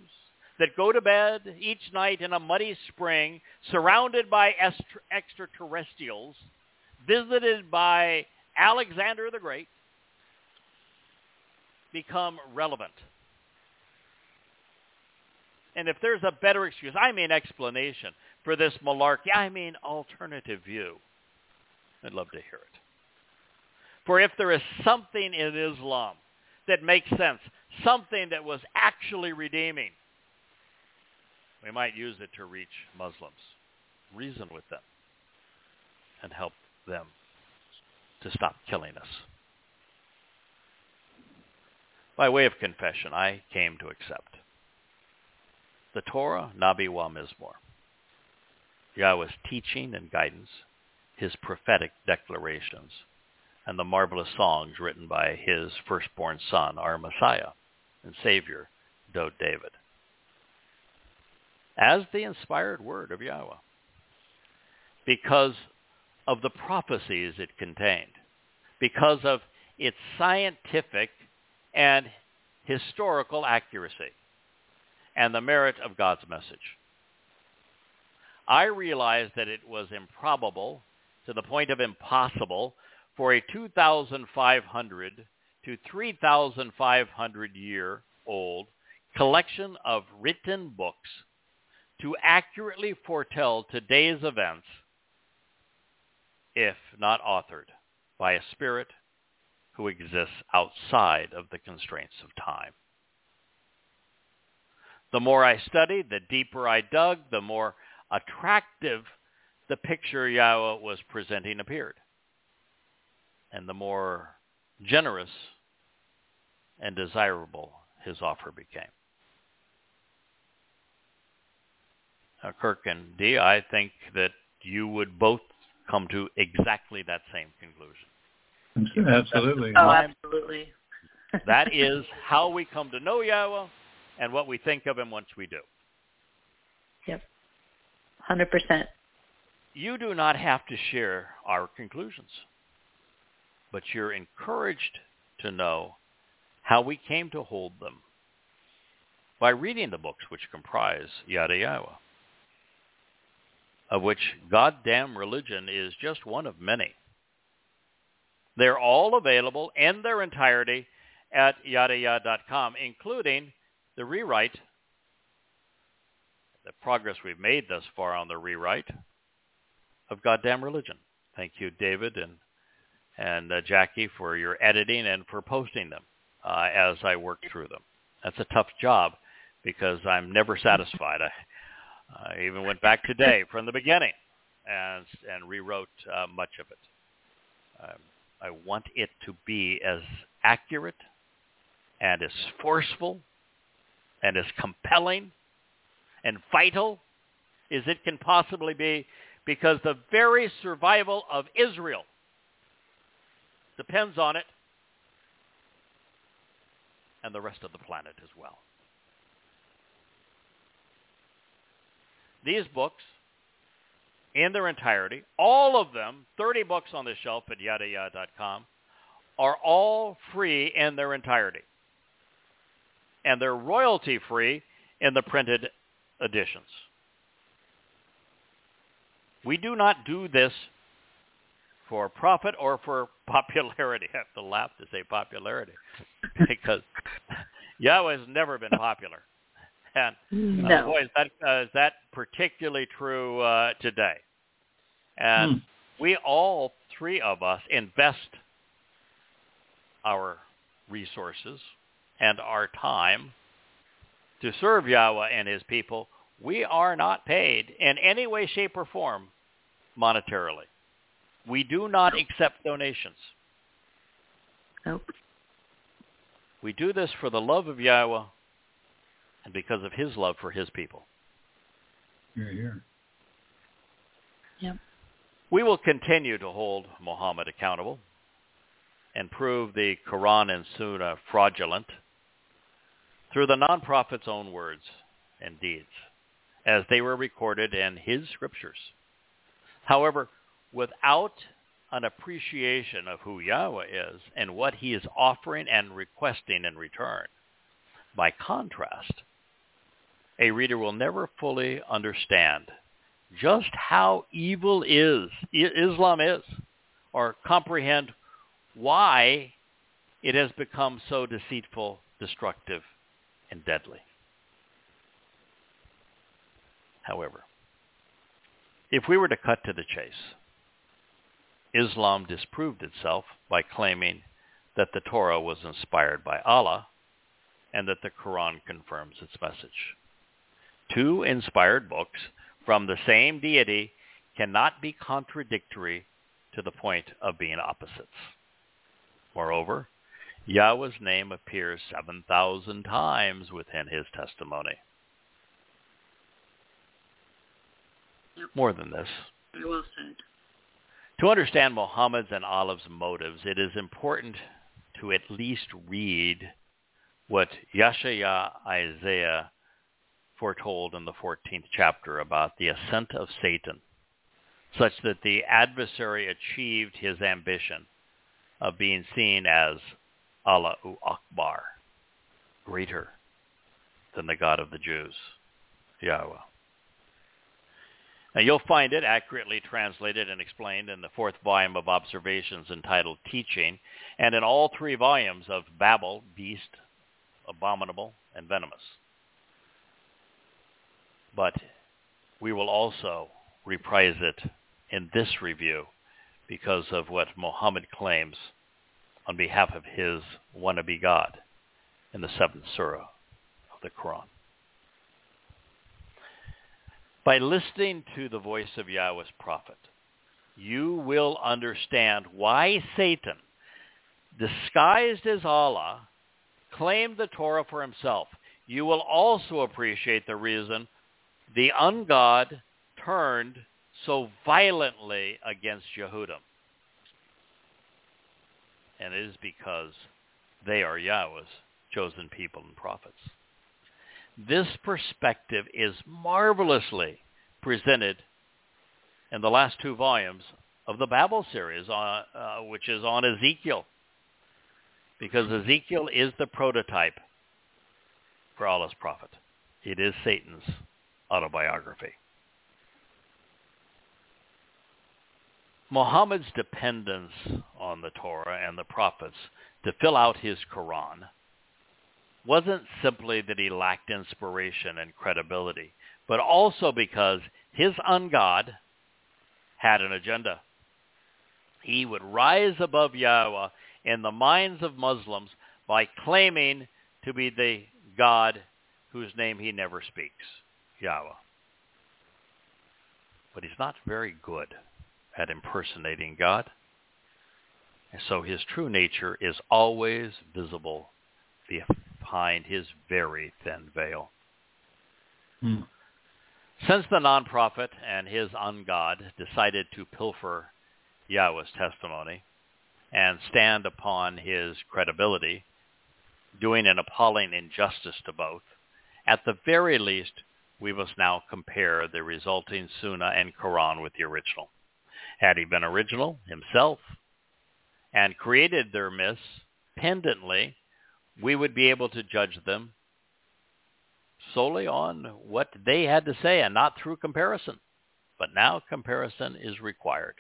that go to bed each night in a muddy spring, surrounded by extra- extraterrestrials, visited by Alexander the Great, become relevant. And if there's a better excuse, I mean explanation for this malarkey, I mean alternative view, I'd love to hear it. For if there is something in Islam that makes sense, something that was actually redeeming, we might use it to reach Muslims, reason with them, and help them to stop killing us. By way of confession, I came to accept the Torah, Nabi wa Mizmor, Yahweh's teaching and guidance, his prophetic declarations, and the marvelous songs written by his firstborn son, our Messiah and Savior, Dode David, as the inspired word of Yahweh, because of the prophecies it contained, because of its scientific and historical accuracy, and the merit of God's message. I realized that it was improbable, to the point of impossible, for a two thousand five hundred to three thousand five hundred year old collection of written books to accurately foretell today's events, if not authored by a spirit who exists outside of the constraints of time. The more I studied, the deeper I dug, the more attractive the picture Yahweh was presenting appeared, and the more generous and desirable his offer became. Now, Kirk and Dee, I think that you would both come to exactly that same conclusion. Absolutely. Oh, absolutely. That is how we come to know Yahweh and what we think of him once we do. Yep. one hundred percent. You do not have to share our conclusions, but you're encouraged to know how we came to hold them by reading the books which comprise Yada Yahowah, of which Goddamn Religion is just one of many. They're all available in their entirety at yada yah dot com, including the rewrite, the progress we've made thus far on the rewrite of Goddamn Religion. Thank you, David and and uh, Jackie, for your editing and for posting them uh, as I worked through them. That's a tough job because I'm never satisfied. I, I even went back today from the beginning and and rewrote uh, much of it. Um, I want it to be as accurate and as forceful and as compelling and vital as it can possibly be, because the very survival of Israel depends on it, and the rest of the planet as well. These books, in their entirety, all of them, thirty books on the shelf at yada yah dot com, are all free in their entirety. And they're royalty-free in the printed editions. We do not do this for profit or for popularity. I have to laugh to say popularity because Yahweh's never been popular. And no. uh, boy, is that, uh, is that particularly true uh, today. And hmm. we all, three of us, invest our resources and our time to serve Yahweh and his people. We are not paid in any way, shape, or form monetarily. We do not accept donations. Nope. We do this for the love of Yahweh and because of his love for his people. You're here. Yep. We will continue to hold Muhammad accountable and prove the Quran and Sunnah fraudulent through the non-prophet's own words and deeds, as they were recorded in his scriptures. However, without an appreciation of who Yahweh is and what he is offering and requesting in return, by contrast, a reader will never fully understand just how evil is Islam is, or comprehend why it has become so deceitful, destructive, and deadly. However, if we were to cut to the chase, Islam disproved itself by claiming that the Torah was inspired by Allah and that the Quran confirms its message. Two inspired books from the same deity cannot be contradictory to the point of being opposites. Moreover, Yahweh's name appears seven thousand times within his testimony. More than this. Well said. To understand Muhammad's and Allah's motives, it is important to at least read what Yeshaya Isaiah foretold in the fourteenth chapter about the ascent of Satan, such that the adversary achieved his ambition of being seen as Allahu Akbar, greater than the God of the Jews, Yahweh. Now, you'll find it accurately translated and explained in the fourth volume of Observations entitled Teaching, and in all three volumes of Babel, Beast abominable, and venomous. But we will also reprise it in this review because of what Muhammad claims on behalf of his wannabe God in the seventh surah of the Quran. By listening to the voice of Yahweh's prophet, you will understand why Satan, disguised as Allah, claimed the Torah for himself. You will also appreciate the reason the ungod turned so violently against Yehudim. And it is because they are Yahweh's chosen people and prophets. This perspective is marvelously presented in the last two volumes of the Babel series, on, uh, which is on Ezekiel, because Ezekiel is the prototype for Allah's prophet. It is Satan's autobiography. Muhammad's dependence on the Torah and the prophets to fill out his Quran wasn't simply that he lacked inspiration and credibility, but also because his ungod had an agenda. He would rise above Yahweh in the minds of Muslims by claiming to be the God whose name he never speaks, Yahweh. But he's not very good at impersonating God, and so his true nature is always visible behind his very thin veil. Hmm. Since the nonprofit and his ungod decided to pilfer Yahweh's testimony and stand upon his credibility, doing an appalling injustice to both, at the very least, we must now compare the resulting Sunnah and Quran with the original. Had he been original himself and created their myths pendantly, we would be able to judge them solely on what they had to say and not through comparison. But now comparison is required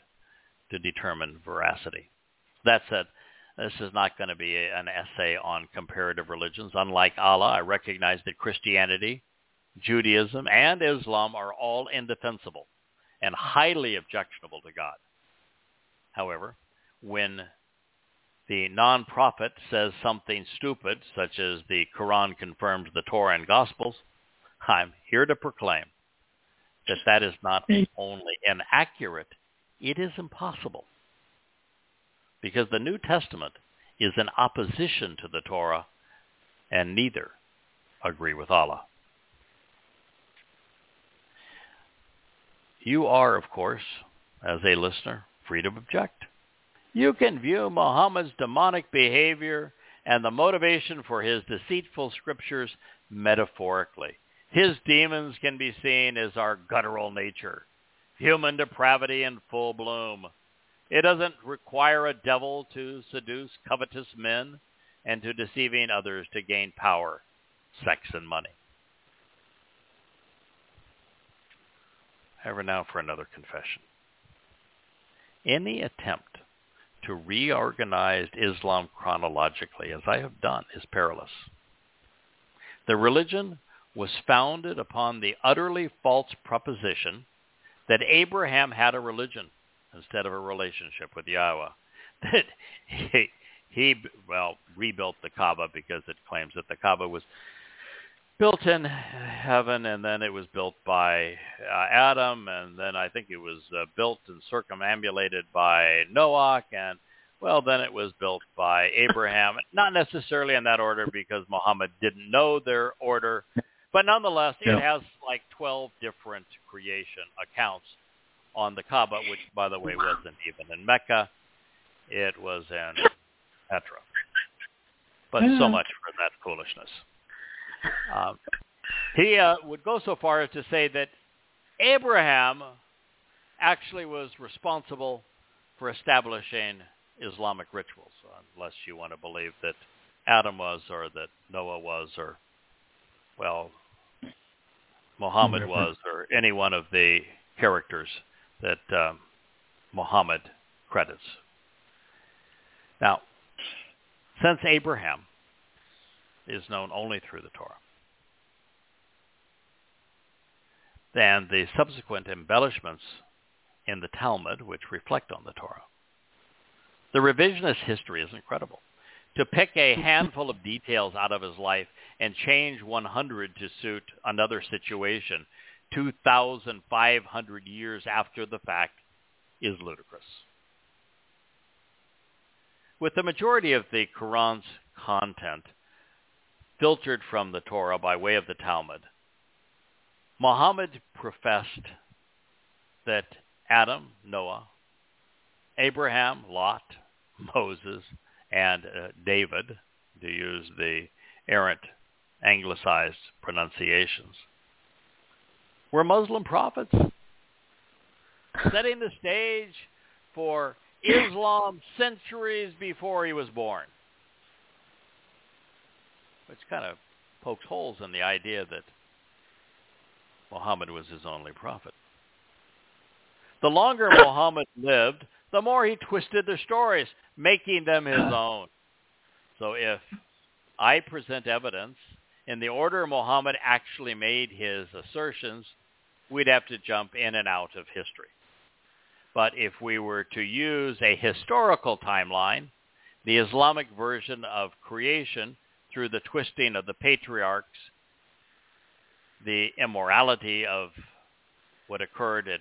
to determine veracity. That said, this is not going to be an essay on comparative religions. Unlike Allah, I recognize that Christianity, Judaism, and Islam are all indefensible and highly objectionable to God. However, when the non-prophet says something stupid, such as the Quran confirms the Torah and Gospels, I'm here to proclaim that that is not only inaccurate, it is impossible. Because the New Testament is in opposition to the Torah, and neither agree with Allah. You are, of course, as a listener, free to object. You can view Muhammad's demonic behavior and the motivation for his deceitful scriptures metaphorically. His demons can be seen as our guttural nature, human depravity in full bloom. It doesn't require a devil to seduce covetous men and to deceiving others to gain power, sex, and money. However, now for another confession. Any attempt to reorganize Islam chronologically, as I have done, is perilous. The religion was founded upon the utterly false proposition that Abraham had a religion instead of a relationship with Yahweh. That he, he, well, rebuilt the Kaaba because it claims that the Kaaba was built in heaven, and then it was built by uh, Adam, and then I think it was uh, built and circumambulated by Noah, and well, then it was built by Abraham. Not necessarily in that order because Muhammad didn't know their order, but nonetheless, yeah. It has like twelve different creation accounts on the Kaaba, which, by the way, wasn't even in Mecca. It was in Petra. But so much for that foolishness. Uh, he uh, would go so far as to say that Abraham actually was responsible for establishing Islamic rituals, unless you want to believe that Adam was, or that Noah was, or, well, Muhammad was, or any one of the characters that um, Muhammad credits. Now, since Abraham is known only through the Torah. And the subsequent embellishments in the Talmud, which reflect on the Torah. The revisionist history is incredible. To pick a handful of details out of his life and change one hundred to suit another situation two thousand five hundred years after the fact is ludicrous. With the majority of the Quran's content filtered from the Torah by way of the Talmud, Muhammad professed that Adam, Noah, Abraham, Lot, Moses, and uh, David, to use the errant anglicized pronunciations, were Muslim prophets, setting the stage for Islam centuries before he was born. Which kind of pokes holes in the idea that Muhammad was his only prophet. The longer Muhammad lived, the more he twisted their stories, making them his own. So if I present evidence in the order Muhammad actually made his assertions, we'd have to jump in and out of history. But if we were to use a historical timeline, the Islamic version of creation through the twisting of the patriarchs, the immorality of what occurred at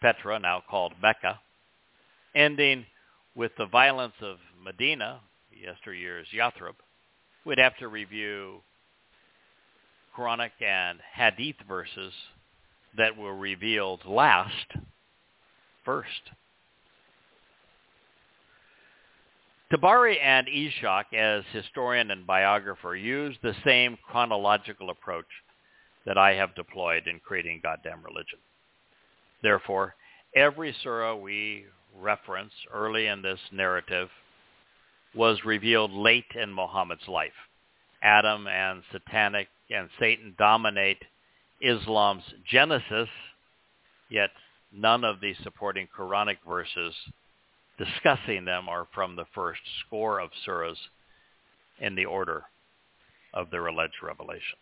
Petra, now called Mecca, ending with the violence of Medina, yesteryear's Yathrib, we'd have to review Quranic and Hadith verses that were revealed last, first. Tabari and Ishaq, as historian and biographer, use the same chronological approach that I have deployed in creating Goddamn Religion. Therefore, every surah we reference early in this narrative was revealed late in Muhammad's life. Adam and satanic and Satan dominate Islam's Genesis, yet none of the supporting Quranic verses discussing them are from the first score of surahs in the order of their alleged revelation.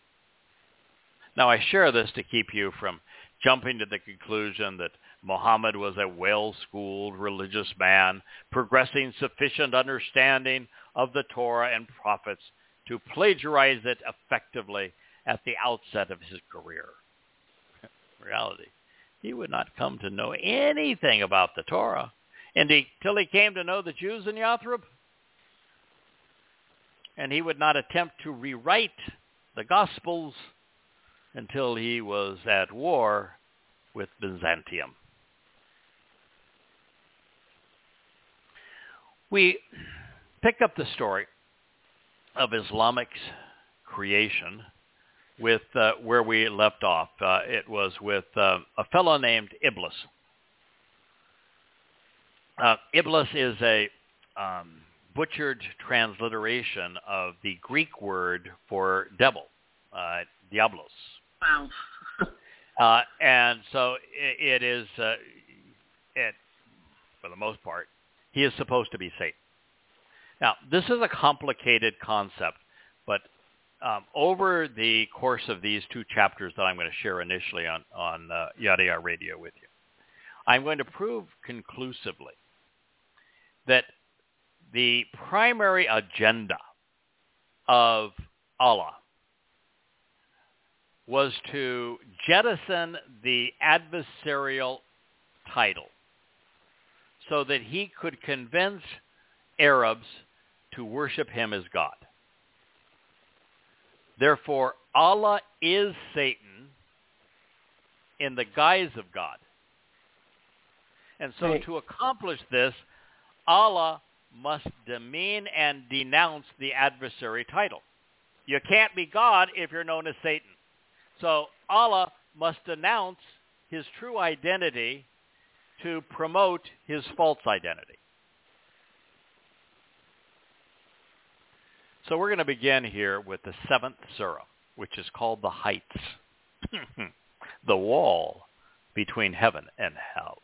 Now, I share this to keep you from jumping to the conclusion that Muhammad was a well-schooled religious man, progressing sufficient understanding of the Torah and prophets to plagiarize it effectively at the outset of his career. In reality, he would not come to know anything about the Torah until he came to know the Jews in Yathrib. And he would not attempt to rewrite the Gospels until he was at war with Byzantium. We pick up the story of Islamic's creation with uh, where we left off. Uh, it was with uh, a fellow named Iblis. Uh, Iblis is a um, butchered transliteration of the Greek word for devil, uh, diablos. Wow. Uh, and so it, it is, uh, it, for the most part, he is supposed to be Satan. Now, this is a complicated concept, but um, over the course of these two chapters that I'm going to share initially on, on uh, Yada Yahowah Radio with you, I'm going to prove conclusively that the primary agenda of Allah was to jettison the adversarial title so that he could convince Arabs to worship him as God. Therefore, Allah is Satan in the guise of God. And so right. To accomplish this, Allah must demean and denounce the adversary title. You can't be God if you're known as Satan. So Allah must denounce his true identity to promote his false identity. So we're going to begin here with the seventh surah, which is called the Heights, the wall between heaven and hell.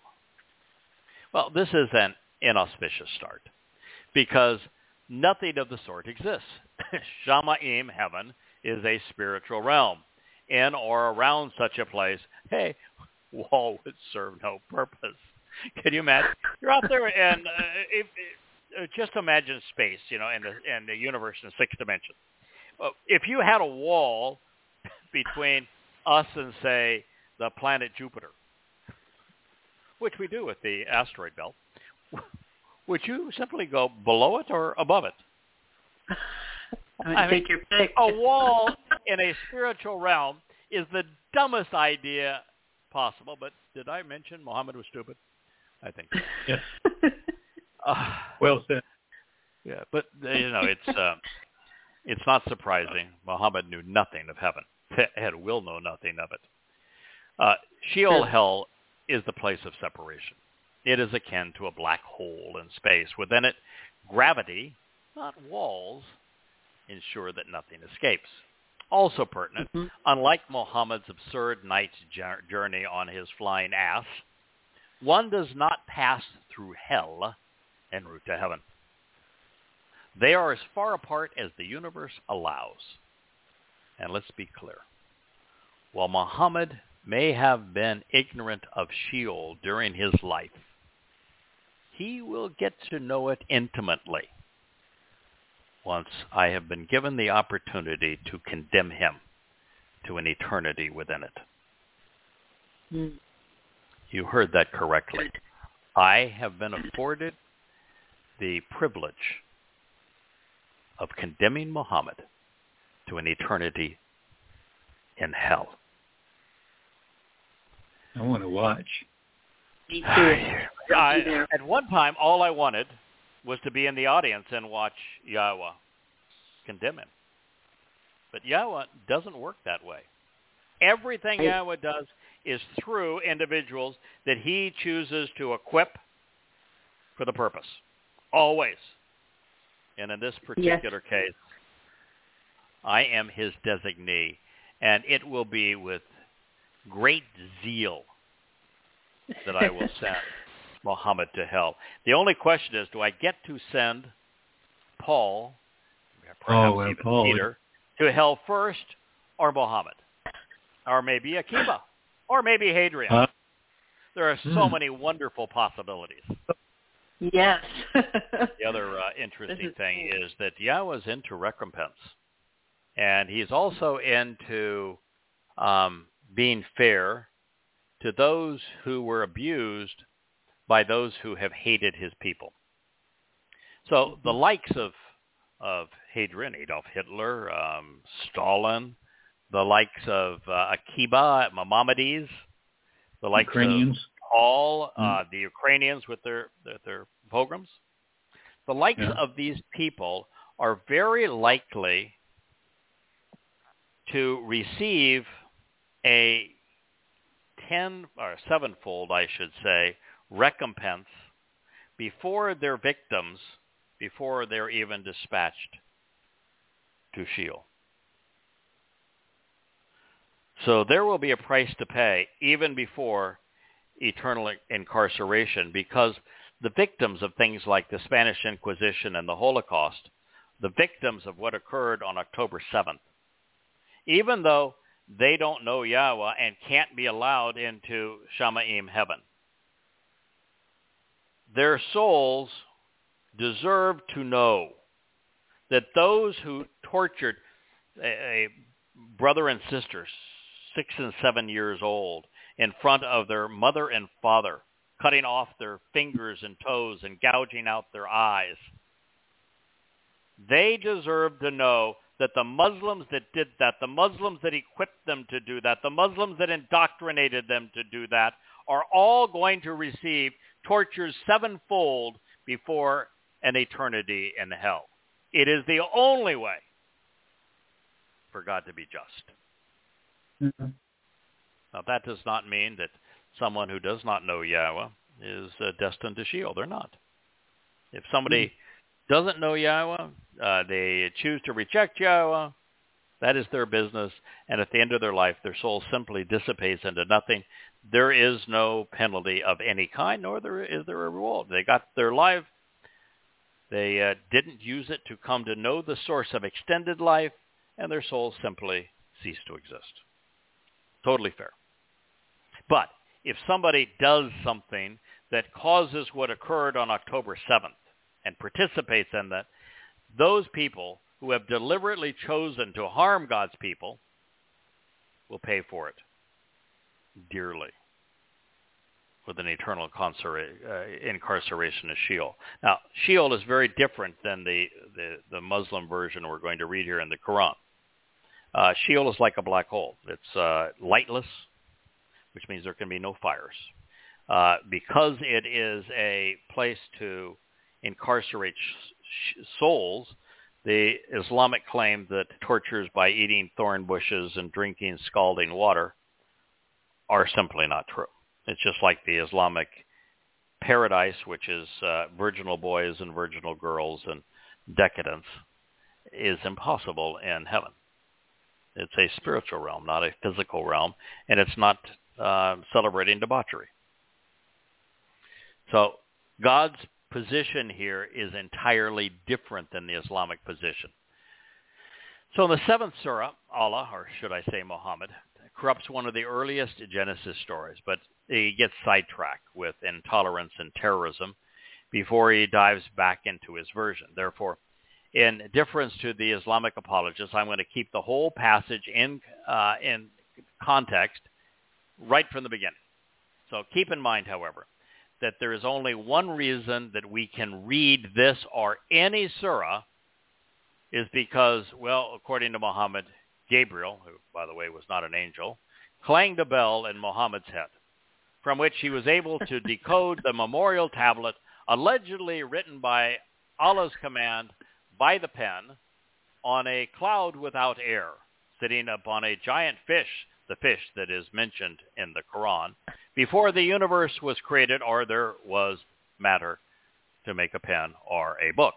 Well, this is an inauspicious start because Nothing of the sort exists. Shamaim, heaven, is a spiritual realm. In or around such a place, hey, wall would serve no purpose. Can you imagine? You're out there, and uh, if, if, just imagine space, you know, and the, and the universe in six dimensions. If you had a wall between us and, say, the planet Jupiter, which we do with the asteroid belt, would you simply go below it or above it? I, I take mean, your pick. A wall in a spiritual realm is the dumbest idea possible, but did I mention Muhammad was stupid? I think so. Yes. Uh, well said. Yeah, but, you know, it's uh, it's not surprising. Muhammad knew nothing of heaven and will know nothing of it. Uh, Sheol, hell, is the place of separation. It is akin to a black hole in space. Within it, gravity, not walls, ensure that nothing escapes. Also pertinent, mm-hmm. unlike Muhammad's absurd night's journey on his flying ass, one does not pass through hell en route to heaven. They are as far apart as the universe allows. And let's be clear. While Muhammad may have been ignorant of Sheol during his life, he will get to know it intimately once I have been given the opportunity to condemn him to an eternity within it. Mm. You heard that correctly. I have been afforded the privilege of condemning Muhammad to an eternity in hell. I want to watch. Me too. I, at one time, all I wanted was to be in the audience and watch Yahweh condemn him. But Yahweh doesn't work that way. Everything Yahweh does is through individuals that he chooses to equip for the purpose. Always. And in this particular yes. case, I am his designee, and it will be with great zeal that I will send Muhammad to hell. The only question is, do I get to send Paul, perhaps oh, even Paul. Peter, to hell first, or Muhammad? Or maybe Akiba? Or maybe Hadrian? Huh? There are so mm. many wonderful possibilities. Yes. The other uh, interesting is thing cool. is that Yahweh's into recompense. And he's also into um, being fair to those who were abused by those who have hated his people. So the likes of of Hadrian, Adolf Hitler, um, Stalin, the likes of uh, Akiba, Maimonides, the likes Ukrainians. Of Paul, uh, mm. the Ukrainians with their their, their pogroms, the likes yeah. of these people are very likely to receive a ten or sevenfold, I should say, recompense before their victims, before they're even dispatched to Sheol. So there will be a price to pay even before eternal incarceration, because the victims of things like the Spanish Inquisition and the Holocaust, the victims of what occurred on October seventh, even though they don't know Yahweh and can't be allowed into Shamaim heaven, their souls deserve to know that those who tortured a, a brother and sister, six and seven years old, in front of their mother and father, cutting off their fingers and toes and gouging out their eyes, they deserve to know that the Muslims that did that, the Muslims that equipped them to do that, the Muslims that indoctrinated them to do that, are all going to receive tortures sevenfold before an eternity in hell. It is the only way for God to be just. Mm-hmm. Now, that does not mean that someone who does not know Yahweh is uh, destined to Sheol. They're not. If somebody mm-hmm. doesn't know Yahweh, uh, they choose to reject Yahweh, that is their business. And at the end of their life, their soul simply dissipates into nothing. There is no penalty of any kind, nor there is there a reward. They got their life They uh, didn't use it to come to know the source of extended life, and their souls simply ceased to exist. Totally fair. But if somebody does something that causes what occurred on October seventh and participates in that, those people who have deliberately chosen to harm God's people will pay for it dearly with an eternal incarceration of Sheol. Now, Sheol is very different than the, the, the Muslim version we're going to read here in the Quran. Uh, Sheol is like a black hole. It's uh, lightless, which means there can be no fires. Uh, because it is a place to incarcerate sh- souls, the Islamic claim that tortures by eating thorn bushes and drinking scalding water are simply not true. It's just like the Islamic paradise, which is uh, virginal boys and virginal girls and decadence, is impossible in heaven. It's a spiritual realm, not a physical realm, and it's not uh, celebrating debauchery. So God's position here is entirely different than the Islamic position. So in the seventh surah, Allah, or should I say Muhammad, corrupts one of the earliest Genesis stories, but he gets sidetracked with intolerance and terrorism before he dives back into his version. Therefore, in difference to the Islamic apologists, I'm going to keep the whole passage in uh, in context right from the beginning. So keep in mind, however, that there is only one reason that we can read this or any surah is because, well, according to Muhammad, Gabriel, who, by the way, was not an angel, clanged a bell in Muhammad's head, from which he was able to decode the memorial tablet allegedly written by Allah's command by the pen on a cloud without air, sitting upon a giant fish, the fish that is mentioned in the Quran, before the universe was created or there was matter to make a pen or a book.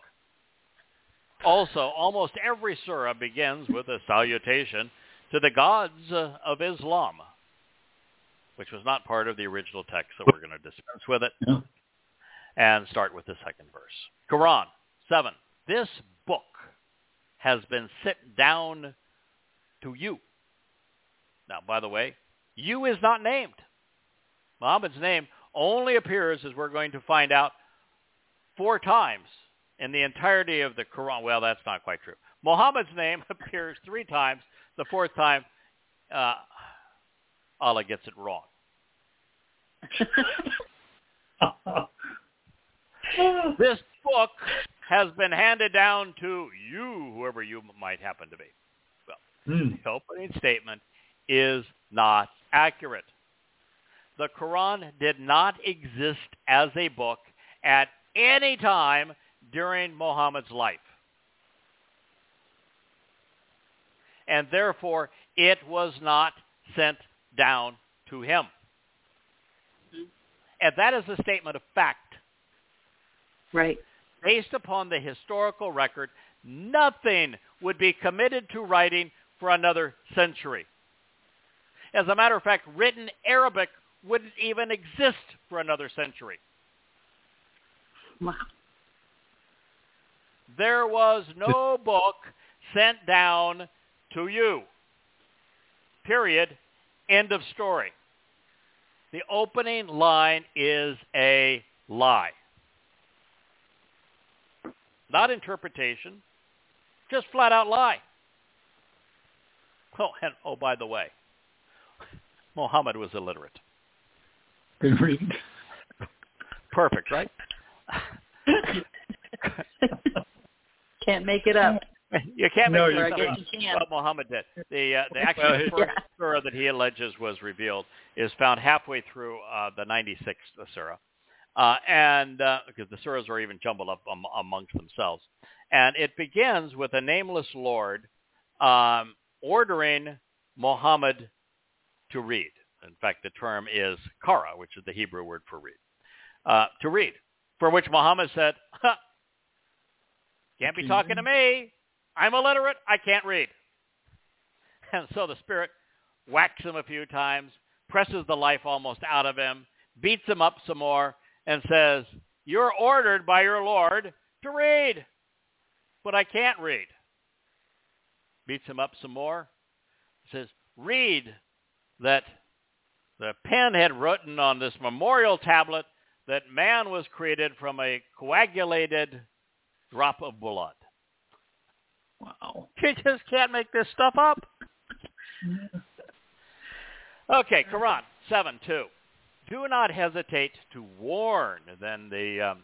Also, almost every surah begins with a salutation to the gods of Islam, which was not part of the original text, so we're going to dispense with it and start with the second verse. Quran seven, this book has been sent down to you. Now, by the way, you is not named. Muhammad's name only appears, as we're going to find out, four times in the entirety of the Quran. Well, that's not quite true. Muhammad's name appears three times. The fourth time, uh, Allah gets it wrong. This book has been handed down to you, whoever you might happen to be. Well, mm. The opening statement is not accurate. The Quran did not exist as a book at any time during Muhammad's life. And therefore, it was not sent down to him. And that is a statement of fact. Right. Based upon the historical record, nothing would be committed to writing for another century. As a matter of fact, written Arabic wouldn't even exist for another century. Wow. There was no book sent down to you. Period. End of story. The opening line is a lie. Not interpretation, just flat out lie. Oh, and oh, by the way, Muhammad was illiterate. Perfect, right? Can't make it up. You can't make no, it up. What well, Muhammad did. The, uh, the actual first yeah. surah that he alleges was revealed is found halfway through uh, the ninety-sixth surah. Uh, and uh, because the surahs are even jumbled up um, amongst themselves. And it begins with a nameless Lord um, ordering Muhammad to read. In fact, the term is kara, which is the Hebrew word for read. Uh, to read. For which Muhammad said, huh, can't be talking to me. I'm illiterate. I can't read. And so the Spirit whacks him a few times, presses the life almost out of him, beats him up some more, and says, you're ordered by your Lord to read, but I can't read. Beats him up some more. He says, read that the pen had written on this memorial tablet that man was created from a coagulated drop of blood. Wow. You just can't make this stuff up. Okay, Quran seven two. Do not hesitate to warn. Then the,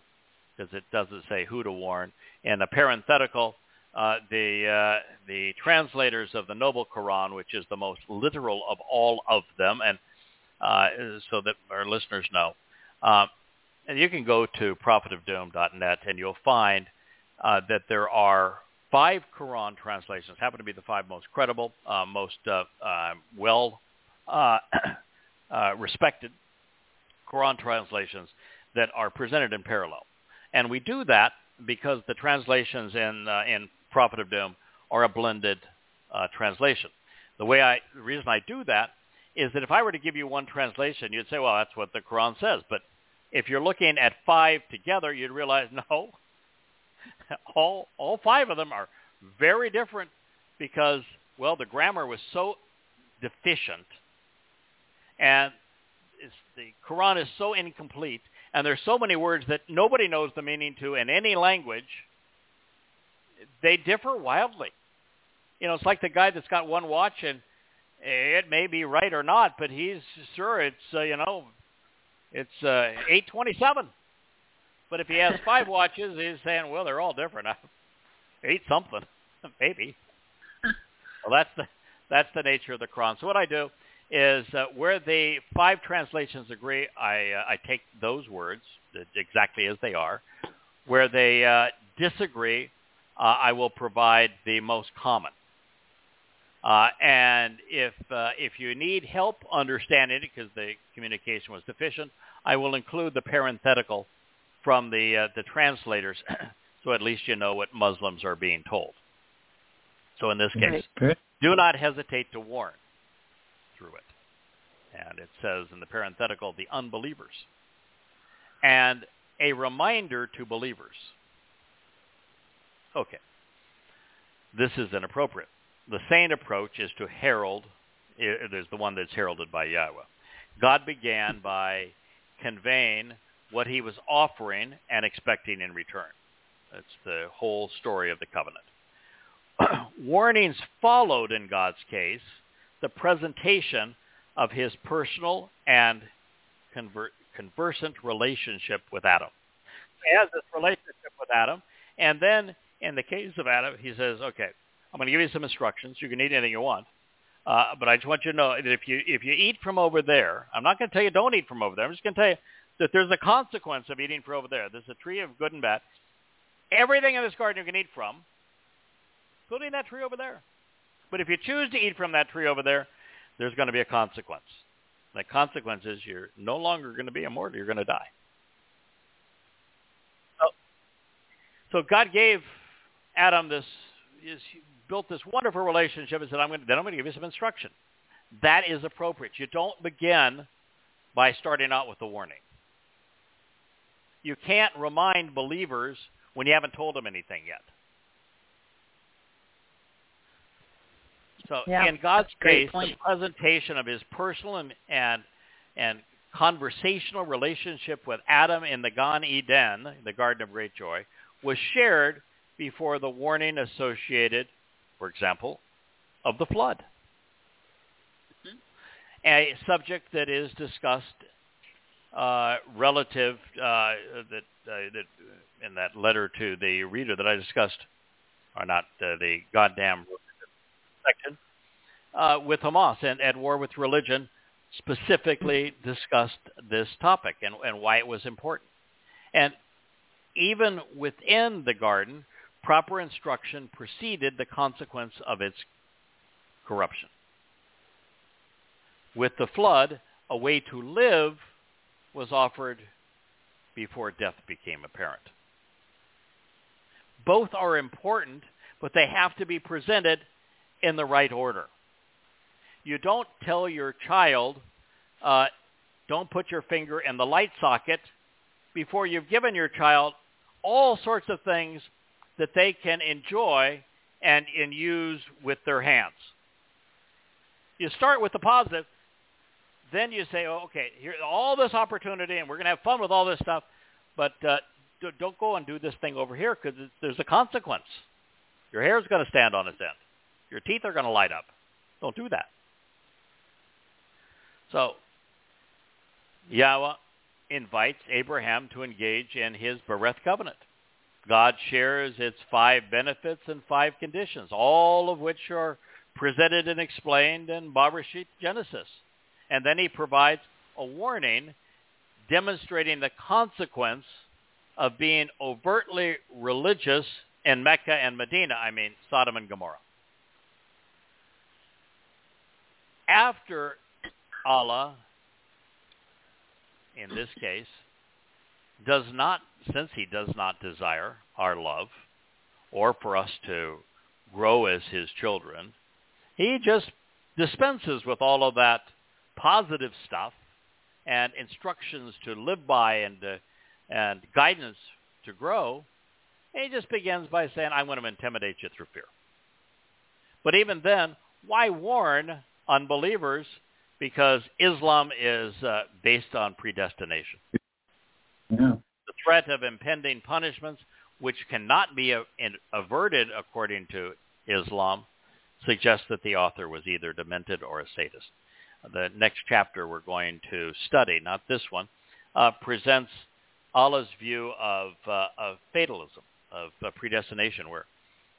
because um, it doesn't say who to warn. And a parenthetical, uh, the uh, the translators of the Noble Quran, which is the most literal of all of them, and uh, so that our listeners know. Uh, and you can go to prophet of doom dot net, and you'll find uh, that there are five Quran translations. Happen to be the five most credible, uh, most uh, uh, well uh, uh, respected Quran translations that are presented in parallel. And we do that because the translations in uh, in Prophet of Doom are a blended uh, translation. The way I, the reason I do that is that if I were to give you one translation, you'd say, well, that's what the Quran says. But if you're looking at five together, you'd realize, no, all all five of them are very different because, well, the grammar was so deficient and It's, the Quran is so incomplete, and there's so many words that nobody knows the meaning to in any language. They differ wildly. You know, it's like the guy that's got one watch, and it may be right or not, but he's sure it's uh, you know, it's uh, eight twenty-seven. But if he has five watches, he's saying, well, they're all different. I ate something, maybe. Well, that's the that's the nature of the Quran. So what I do is uh, where the five translations agree, I, uh, I take those words exactly as they are. Where they uh, disagree, uh, I will provide the most common. Uh, and if uh, if you need help understanding it because the communication was deficient, I will include the parenthetical from the uh, the translators, so at least you know what Muslims are being told. So in this case, right. Do not hesitate to warn. Through it. And it says in the parenthetical, the unbelievers. And a reminder to believers. Okay. This is inappropriate. The sane approach is to herald, there's the one that's heralded by Yahweh. God began by conveying what he was offering and expecting in return. That's the whole story of the covenant. Warnings followed in God's case, the presentation of his personal and conver- conversant relationship with Adam. He has this relationship with Adam, and then in the case of Adam, he says, okay, I'm going to give you some instructions. You can eat anything you want, uh, but I just want you to know that if you, if you eat from over there, I'm not going to tell you don't eat from over there. I'm just going to tell you that there's a consequence of eating from over there. There's a tree of good and bad. Everything in this garden you can eat from, including that tree over there. But if you choose to eat from that tree over there, there's going to be a consequence. The consequence is you're no longer going to be immortal. You're going to die. So, so God gave Adam this, is, built this wonderful relationship and said, I'm going to, then I'm going to give you some instruction. That is appropriate. You don't begin by starting out with a warning. You can't remind believers when you haven't told them anything yet. So yeah, in God's case, point. The presentation of his personal and, and and conversational relationship with Adam in the Gan Eden, the Garden of Great Joy, was shared before the warning associated, for example, of the flood. Mm-hmm. A subject that is discussed uh, relative uh, that, uh, that in that letter to the reader that I discussed, or not uh, the Goddamn section, uh, with Hamas and at war with religion, specifically discussed this topic and, and why it was important. And even within the garden, proper instruction preceded the consequence of its corruption. With the flood, a way to live was offered before death became apparent. Both are important, but they have to be presented in the right order. You don't tell your child, uh, don't put your finger in the light socket before you've given your child all sorts of things that they can enjoy and, and use with their hands. You start with the positive, then you say, oh, okay, here's all this opportunity, and we're going to have fun with all this stuff, but uh, don't go and do this thing over here because there's a consequence. Your hair is going to stand on its end. Your teeth are going to light up. Don't do that. So Yahweh invites Abraham to engage in his Bereth covenant. God shares its five benefits and five conditions, all of which are presented and explained in Bereshit Genesis. And then he provides a warning demonstrating the consequence of being overtly religious in Mecca and Medina, I mean Sodom and Gomorrah. After Allah, in this case, does not, since he does not desire our love or for us to grow as his children, he just dispenses with all of that positive stuff and instructions to live by and uh, and guidance to grow. And he just begins by saying, I'm going to intimidate you through fear. But even then, why warn unbelievers? Because Islam is uh, based on predestination. Yeah. The threat of impending punishments, which cannot be a- in- averted according to Islam, suggests that the author was either demented or a sadist. The next chapter we're going to study, not this one, uh, presents Allah's view of, uh, of fatalism, of uh, predestination, where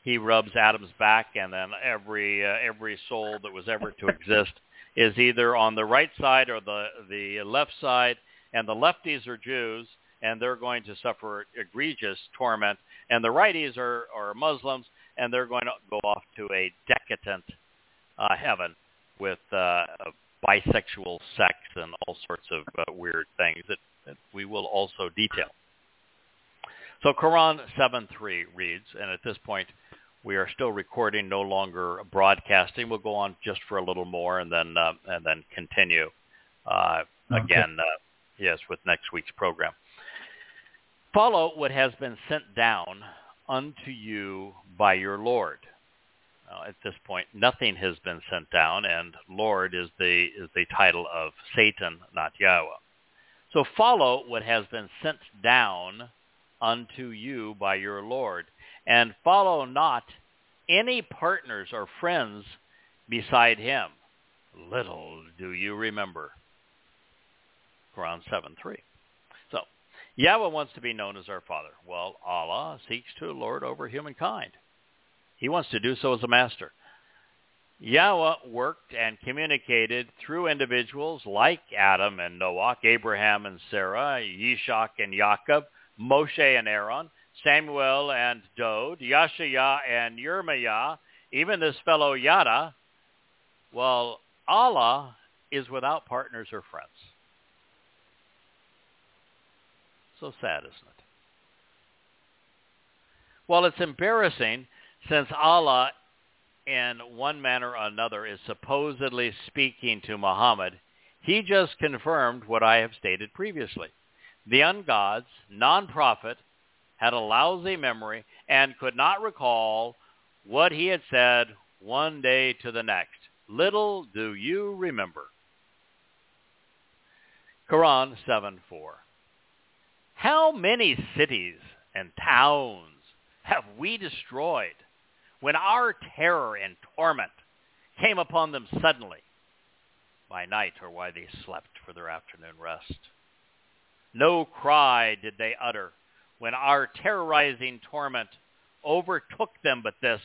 he rubs Adam's back, and then every uh, every soul that was ever to exist is either on the right side or the, the left side, and the lefties are Jews, and they're going to suffer egregious torment, and the righties are, are Muslims, and they're going to go off to a decadent uh, heaven with uh, bisexual sex and all sorts of uh, weird things that, that we will also detail. So Quran seven three reads, and at this point, we are still recording, no longer broadcasting. We'll go on just for a little more, and then uh, and then continue uh, okay. again. Uh, yes, with next week's program. Follow what has been sent down unto you by your Lord. Now, at this point, nothing has been sent down, and Lord is the is the title of Satan, not Yahweh. So follow what has been sent down unto you by your Lord, and follow not any partners or friends beside him. Little do you remember. Quran seven three. So, Yahweh wants to be known as our Father. Well, Allah seeks to lord over humankind. He wants to do so as a master. Yahweh worked and communicated through individuals like Adam and Noah, Abraham and Sarah, Yishak and Jacob, Moshe and Aaron, Samuel and Dode, Yashaya and Yirmiyah, even this fellow Yada. Well, Allah is without partners or friends. So sad, isn't it? Well, it's embarrassing since Allah, in one manner or another, is supposedly speaking to Muhammad. He just confirmed what I have stated previously. The ungods, non-prophet, had a lousy memory and could not recall what he had said one day to the next. Little do you remember. Quran seven four. How many cities and towns have we destroyed when our terror and torment came upon them suddenly by night, or while they slept for their afternoon rest? No cry did they utter when our terrorizing torment overtook them but this: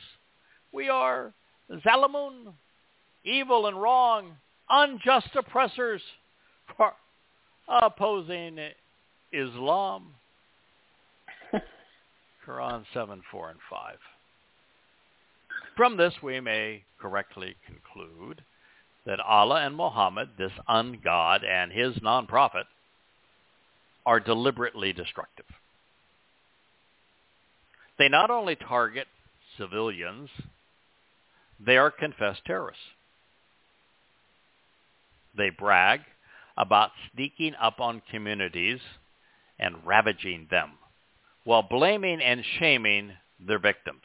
we are Zalamun, evil and wrong, unjust oppressors for opposing Islam. Quran seven, four, and five. From this we may correctly conclude that Allah and Muhammad, this un-God and his non-prophet, are deliberately destructive. They not only target civilians, they are confessed terrorists. They brag about sneaking up on communities and ravaging them while blaming and shaming their victims.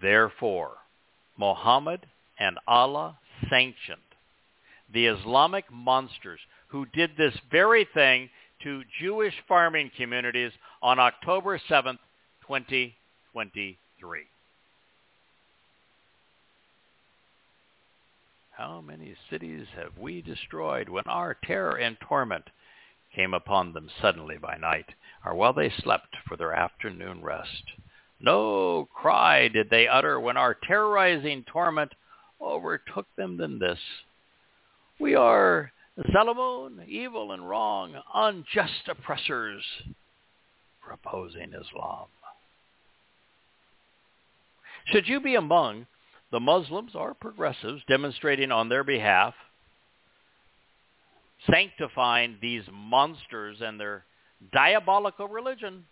Therefore, Muhammad and Allah sanctioned the Islamic monsters who did this very thing to Jewish farming communities on October seventh, twenty twenty-three. How many cities have we destroyed when our terror and torment came upon them suddenly by night, or while they slept for their afternoon rest? No cry did they utter when our terrorizing torment overtook them than this: we are Zalamun, evil and wrong, unjust oppressors, for opposing Islam. Should you be among the Muslims or progressives demonstrating on their behalf, sanctifying these monsters and their diabolical religion,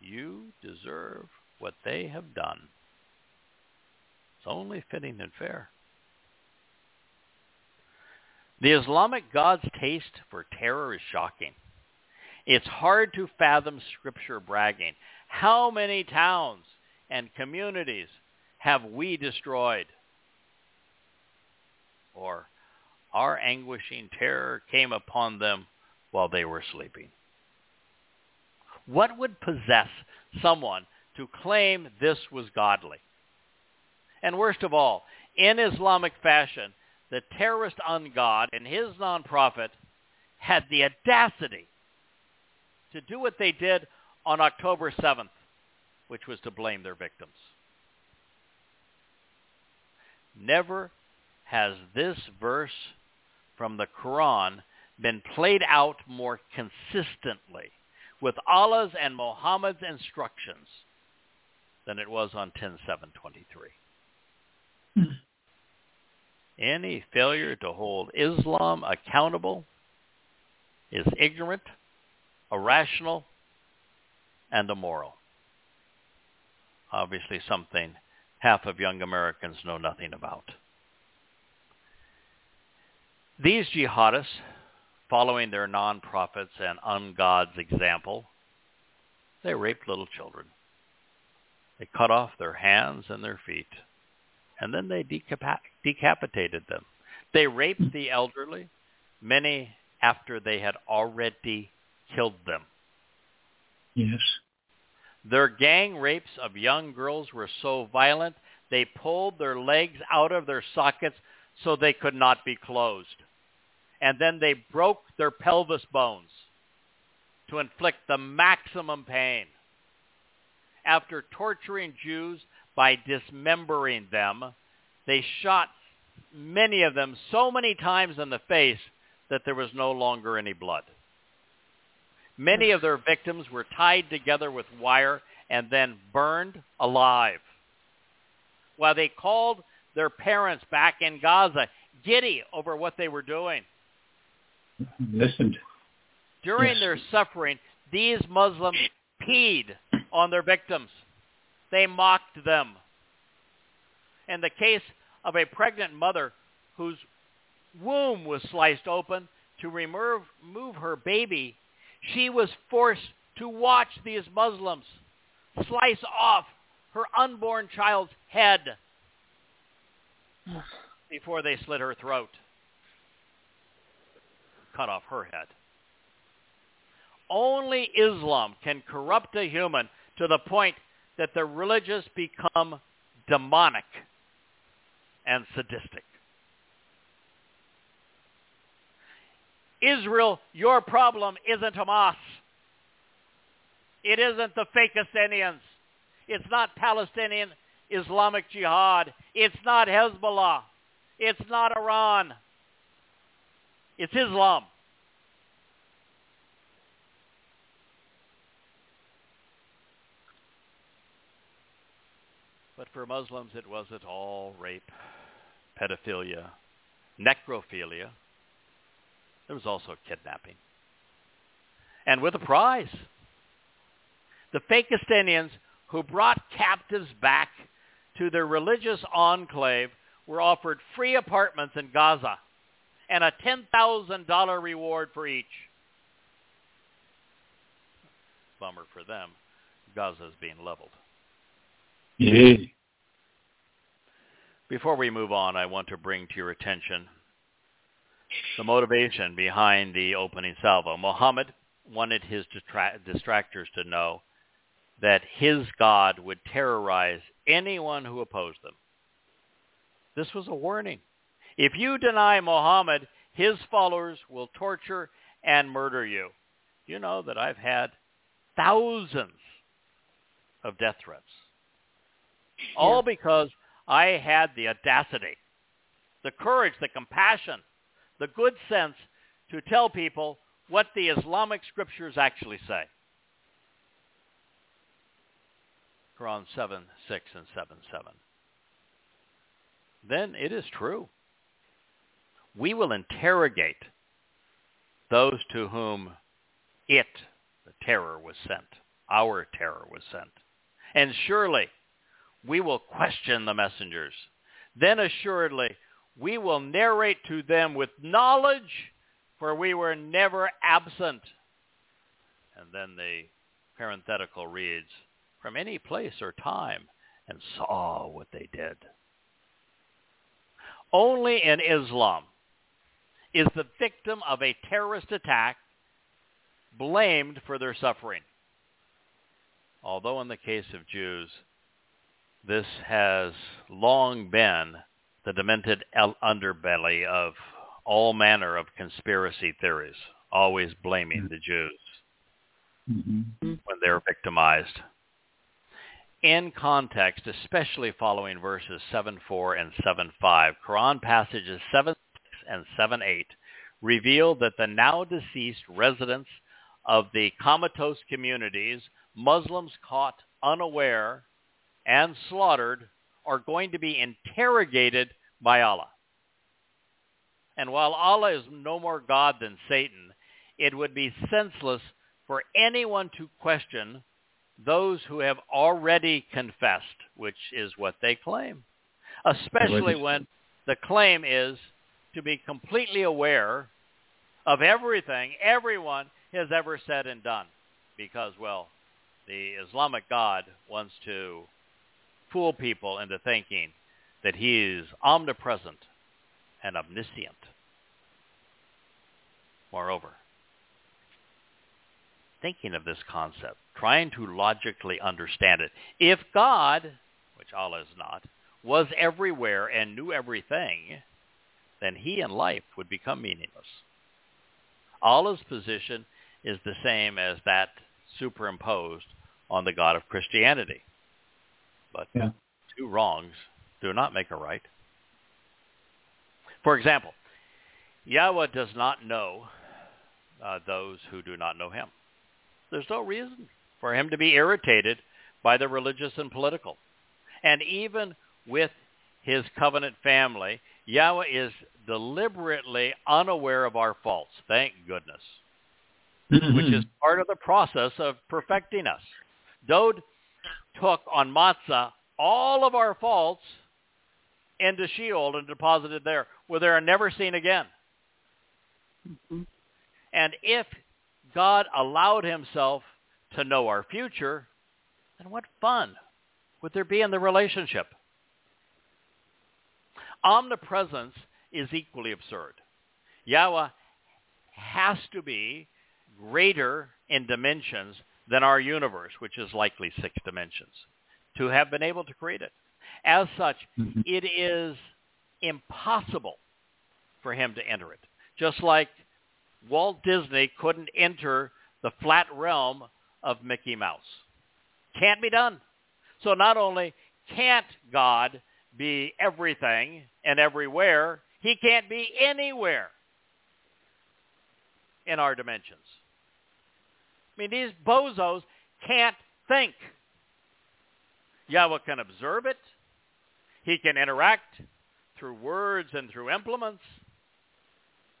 you deserve what they have done. It's only fitting and fair. The Islamic God's taste for terror is shocking. It's hard to fathom scripture bragging. How many towns and communities have we destroyed? Or our anguishing terror came upon them while they were sleeping. What would possess someone to claim this was godly? And worst of all, in Islamic fashion, the terrorist un-God and his non-profit had the audacity to do what they did on October seventh, which was to blame their victims. Never has this verse from the Quran been played out more consistently with Allah's and Muhammad's instructions than it was on ten seven twenty-three. Any failure to hold Islam accountable is ignorant, irrational, and immoral. Obviously something half of young Americans know nothing about. These jihadists, following their non-prophets and un-God's example, they raped little children. They cut off their hands and their feet, and then they decap- decapitated them. They raped the elderly, many after they had already killed them. Yes. Their gang rapes of young girls were so violent, they pulled their legs out of their sockets so they could not be closed. And then they broke their pelvis bones to inflict the maximum pain. After torturing Jews by dismembering them, they shot many of them so many times in the face that there was no longer any blood. Many of their victims were tied together with wire and then burned alive, while they called their parents back in Gaza giddy over what they were doing. Listened. During yes. their suffering, these Muslims peed on their victims. They mocked them. In the case of a pregnant mother whose womb was sliced open to remove, remove her baby, she was forced to watch these Muslims slice off her unborn child's head before they slit her throat, cut off her head. Only Islam can corrupt a human to the point that the religious become demonic and sadistic. Israel, your problem isn't Hamas. It isn't the Fakistanians. It's not Palestinian Islamic Jihad. It's not Hezbollah. It's not Iran. It's Islam. But for Muslims, it wasn't all rape, pedophilia, necrophilia. There was also kidnapping. And with a prize. The Fakistanians who brought captives back to their religious enclave were offered free apartments in Gaza and a ten thousand dollars reward for each. bummer for them. Gaza is being leveled. Yeah. Before we move on, I want to bring to your attention the motivation behind the opening salvo. Muhammad wanted his distra- distractors to know that his God would terrorize anyone who opposed them. This was a warning. If you deny Muhammad, his followers will torture and murder you. You know that I've had thousands of death threats. Yeah. All because I had the audacity, the courage, the compassion, the good sense to tell people what the Islamic scriptures actually say. Quran seven, six, and seven, seven. Then it is true. We will interrogate those to whom it, the terror, was sent. Our terror was sent. And surely we will question the messengers. Then assuredly we will narrate to them with knowledge, for we were never absent. And then the parenthetical reads, from any place or time, and saw what they did. Only in Islam is the victim of a terrorist attack blamed for their suffering. Although in the case of Jews, this has long been the demented underbelly of all manner of conspiracy theories, always blaming the Jews mm-hmm. when they're victimized. In context, especially following verses seven four and seven five, Quran passages seven six and seven eight reveal that the now deceased residents of the comatose communities, Muslims caught unaware and slaughtered, are going to be interrogated by Allah. And while Allah is no more God than Satan, it would be senseless for anyone to question those who have already confessed, which is what they claim, especially when the claim is to be completely aware of everything everyone has ever said and done, because, well, the Islamic God wants to fool people into thinking that he is omnipresent and omniscient. Moreover, thinking of this concept, trying to logically understand it, if God, which Allah is not, was everywhere and knew everything, then he and life would become meaningless. Allah's position is the same as that superimposed on the God of Christianity. But yeah. two wrongs do not make a right. For example, Yahweh does not know uh, those who do not know him. There's no reason for him to be irritated by the religious and political. And even with his covenant family, Yahweh is deliberately unaware of our faults, thank goodness, mm-hmm. which is part of the process of perfecting us. Dode took on Matzah all of our faults into Sheol and deposited there, where they are never seen again. Mm-hmm. And if God allowed himself to know our future, then what fun would there be in the relationship? Omnipresence is equally absurd. Yahweh has to be greater in dimensions than our universe, which is likely six dimensions, to have been able to create it. As such, mm-hmm. it is impossible for him to enter it. Just like Walt Disney couldn't enter the flat realm of Mickey Mouse. Can't be done. So not only can't God be everything and everywhere, he can't be anywhere in our dimensions. I mean, these bozos can't think. Yahweh can observe it. He can interact through words and through implements.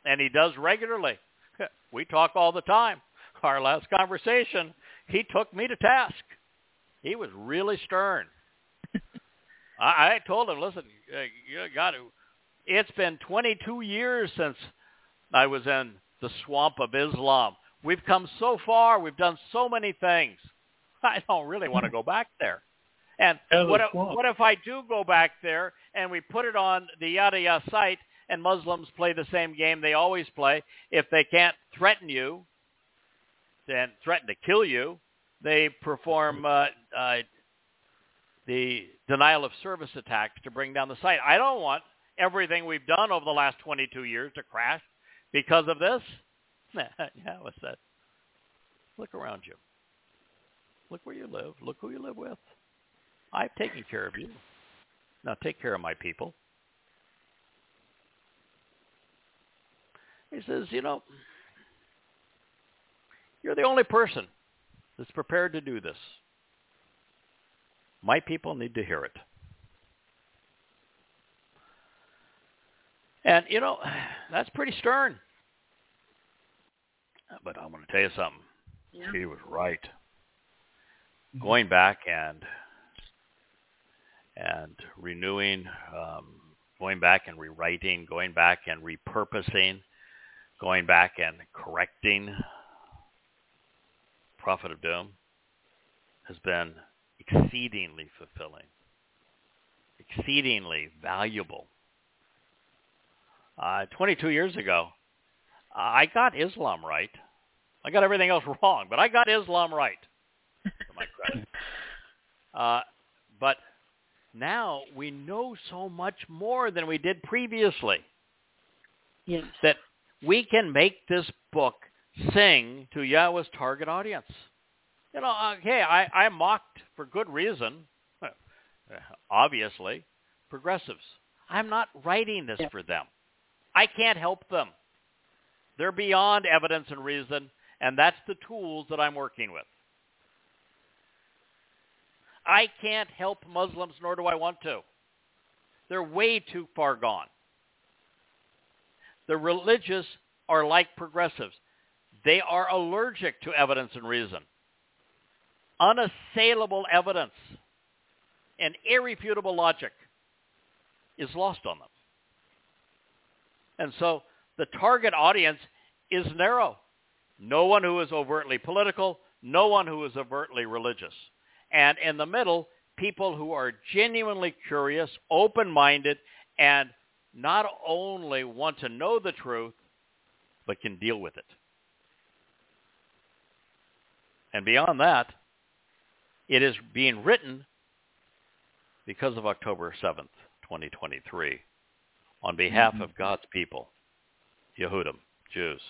And he does regularly. We talk all the time. Our last conversation, he took me to task. He was really stern. I, I told him, listen, you got to, it's been twenty-two years since I was in the swamp of Islam. We've come so far. We've done so many things. I don't really want to go back there. And what if, what if I do go back there and we put it on the Yada Yah site and Muslims play the same game they always play? If they can't threaten you, then threaten to kill you, they perform uh, uh, the denial of service attacks to bring down the site. I don't want everything we've done over the last twenty-two years to crash because of this. Yeah, what's that? Look around you. Look where you live. Look who you live with. I've taken care of you. Now take care of my people. He says, you know, you're the only person that's prepared to do this. My people need to hear it. And, you know, that's pretty stern. But I'm going to tell you something. Yeah. He was right. Mm-hmm. Going back and and renewing, um, going back and rewriting, going back and repurposing, going back and correcting Prophet of Doom has been exceedingly fulfilling, exceedingly valuable. Uh, twenty-two years ago, I got Islam right. I got everything else wrong, but I got Islam right, for my credit. Uh, but now we know so much more than we did previously. Yes. That we can make this book sing to Yahweh's target audience. You know, okay, I, I mocked for good reason, obviously, progressives. I'm not writing this yeah. for them. I can't help them. They're beyond evidence and reason, and that's the tools that I'm working with. I can't help Muslims, nor do I want to. They're way too far gone. The religious are like progressives. They are allergic to evidence and reason. Unassailable evidence and irrefutable logic is lost on them. And so the target audience is narrow. No one who is overtly political, no one who is overtly religious. And in the middle, people who are genuinely curious, open-minded, and not only want to know the truth, but can deal with it. And beyond that, it is being written because of October seventh, twenty twenty-three, on behalf of God's people, Yehudim, Jews,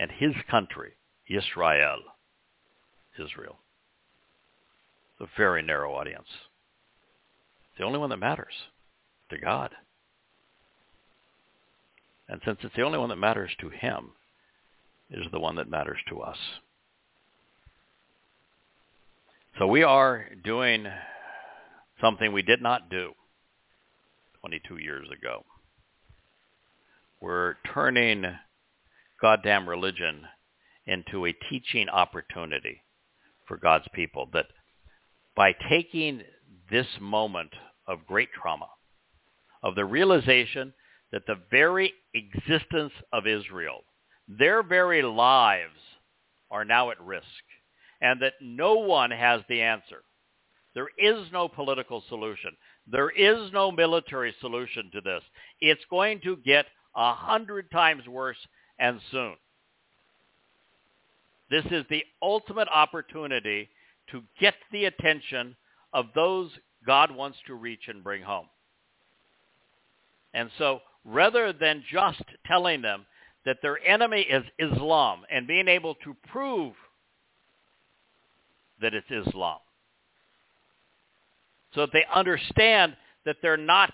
and his country, Israel, Israel. A very narrow audience. It's the only one that matters to God. And since it's the only one that matters to him, it is the one that matters to us. So we are doing something we did not do twenty-two years ago. We're turning Goddamn Religion into a teaching opportunity for God's people, that by taking this moment of great trauma, of the realization that the very existence of Israel, their very lives are now at risk, and that no one has the answer. There is no political solution. There is no military solution to this. It's going to get a hundred times worse, and soon. This is the ultimate opportunity to get the attention of those God wants to reach and bring home. And so rather than just telling them that their enemy is Islam and being able to prove that it's Islam, so that they understand that they're not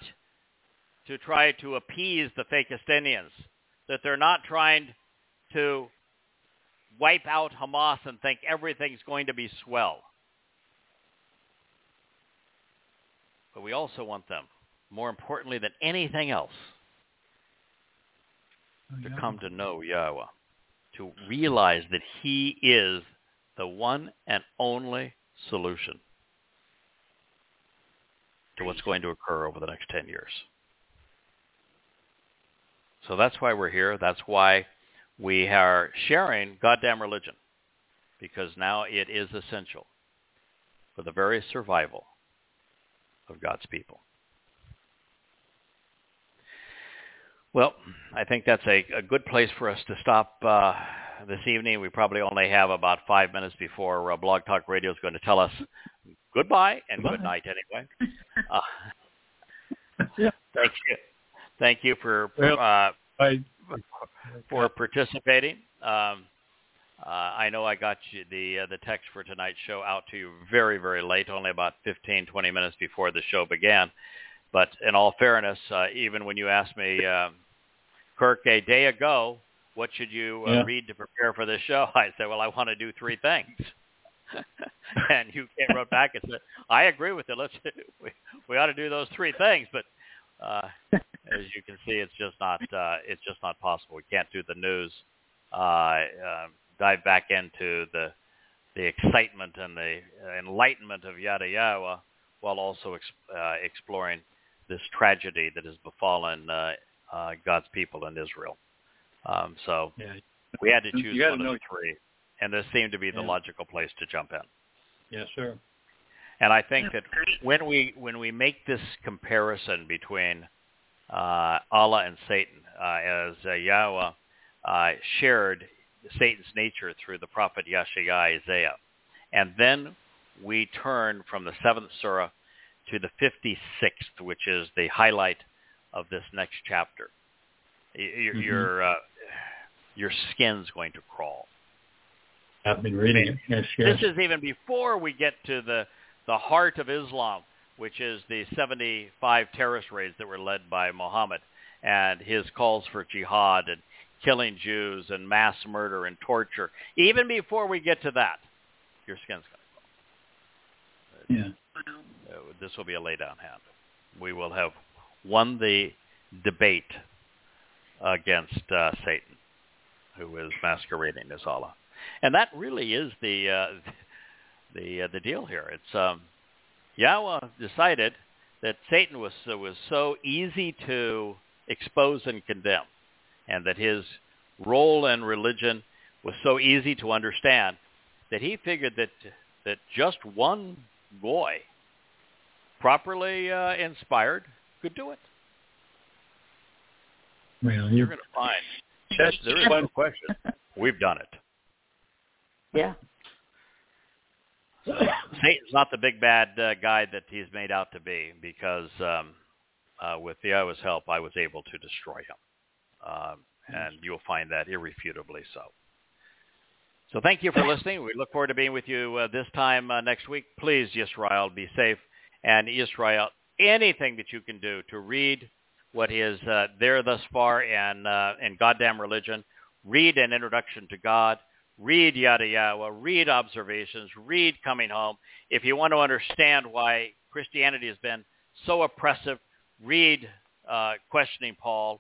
to try to appease the Fakistanians, that they're not trying to wipe out Hamas and think everything's going to be swell. But we also want them, more importantly than anything else, oh, yeah. to come to know Yahweh, to realize that he is the one and only solution to what's going to occur over the next ten years. So that's why we're here. That's why we are sharing Goddamn Religion, because now it is essential for the very survival of God's people. Well, I think that's a, a good place for us to stop uh, this evening. We probably only have about five minutes before uh, Blog Talk Radio is going to tell us goodbye and good night anyway. Uh, yeah. Thank you. Thank you for uh, for participating. Um, uh, I know I got you the uh, the text for tonight's show out to you very, very late, only about fifteen, twenty minutes before the show began. But in all fairness, uh, even when you asked me, uh, Kirk, a day ago, what should you uh, yeah. read to prepare for this show? I said, well, I want to do three things. And you came right back and said, I agree with you. Let's we, we ought to do those three things. But uh, as you can see, it's just not uh, it's just not possible. We can't do the news. Uh, uh, dive back into the the excitement and the enlightenment of Yada Yahowah, while also ex- uh, exploring this tragedy that has befallen uh, uh, God's people in Israel. Um, so yeah. we had to choose one of the three. And this seemed to be the yeah. logical place to jump in. Yes, yeah, sir. And I think that when we when we make this comparison between uh, Allah and Satan, uh, as uh, Yahweh uh, shared Satan's nature through the prophet Yahshua Isaiah, and then we turn from the seventh surah to the fifty-sixth, which is the highlight of this next chapter, your mm-hmm. your, uh, your skin's going to crawl. I've been reading it. Yes, yes. This is even before we get to the, the heart of Islam, which is the seventy-five terrorist raids that were led by Muhammad and his calls for jihad and killing Jews and mass murder and torture. Even before we get to that, your skin's going to crawl. Yeah. This will be a lay-down hand. We will have won the debate against uh, Satan, who is masquerading as Allah. And that really is the uh, the uh, the deal here. It's um, Yahweh decided that Satan was uh, was so easy to expose and condemn, and that his role in religion was so easy to understand, that he figured that that just one boy, properly uh, inspired, could do it. Well, you're going to find. That's, there is no question. We've done it. Yeah. So, Satan's not the big bad uh, guy that he's made out to be, because um, uh, with Yahweh's help, I was able to destroy him. Um, and you'll find that irrefutably so. So thank you for listening. We look forward to being with you uh, this time uh, next week. Please, Israel, be safe. And Israel, anything that you can do to read what is uh, there thus far in, uh, in Goddamn Religion, read An Introduction to God, read Yada Yahowah, read Observations, read Coming Home. If you want to understand why Christianity has been so oppressive, read uh, Questioning Paul.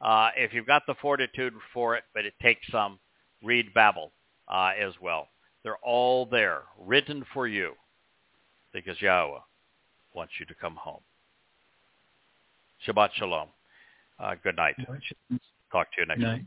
Uh, if you've got the fortitude for it, but it takes some, read Babel uh, as well. They're all there, written for you, because Yahweh wants you to come home. Shabbat Shalom. Uh, good night. Talk to you next night. Week.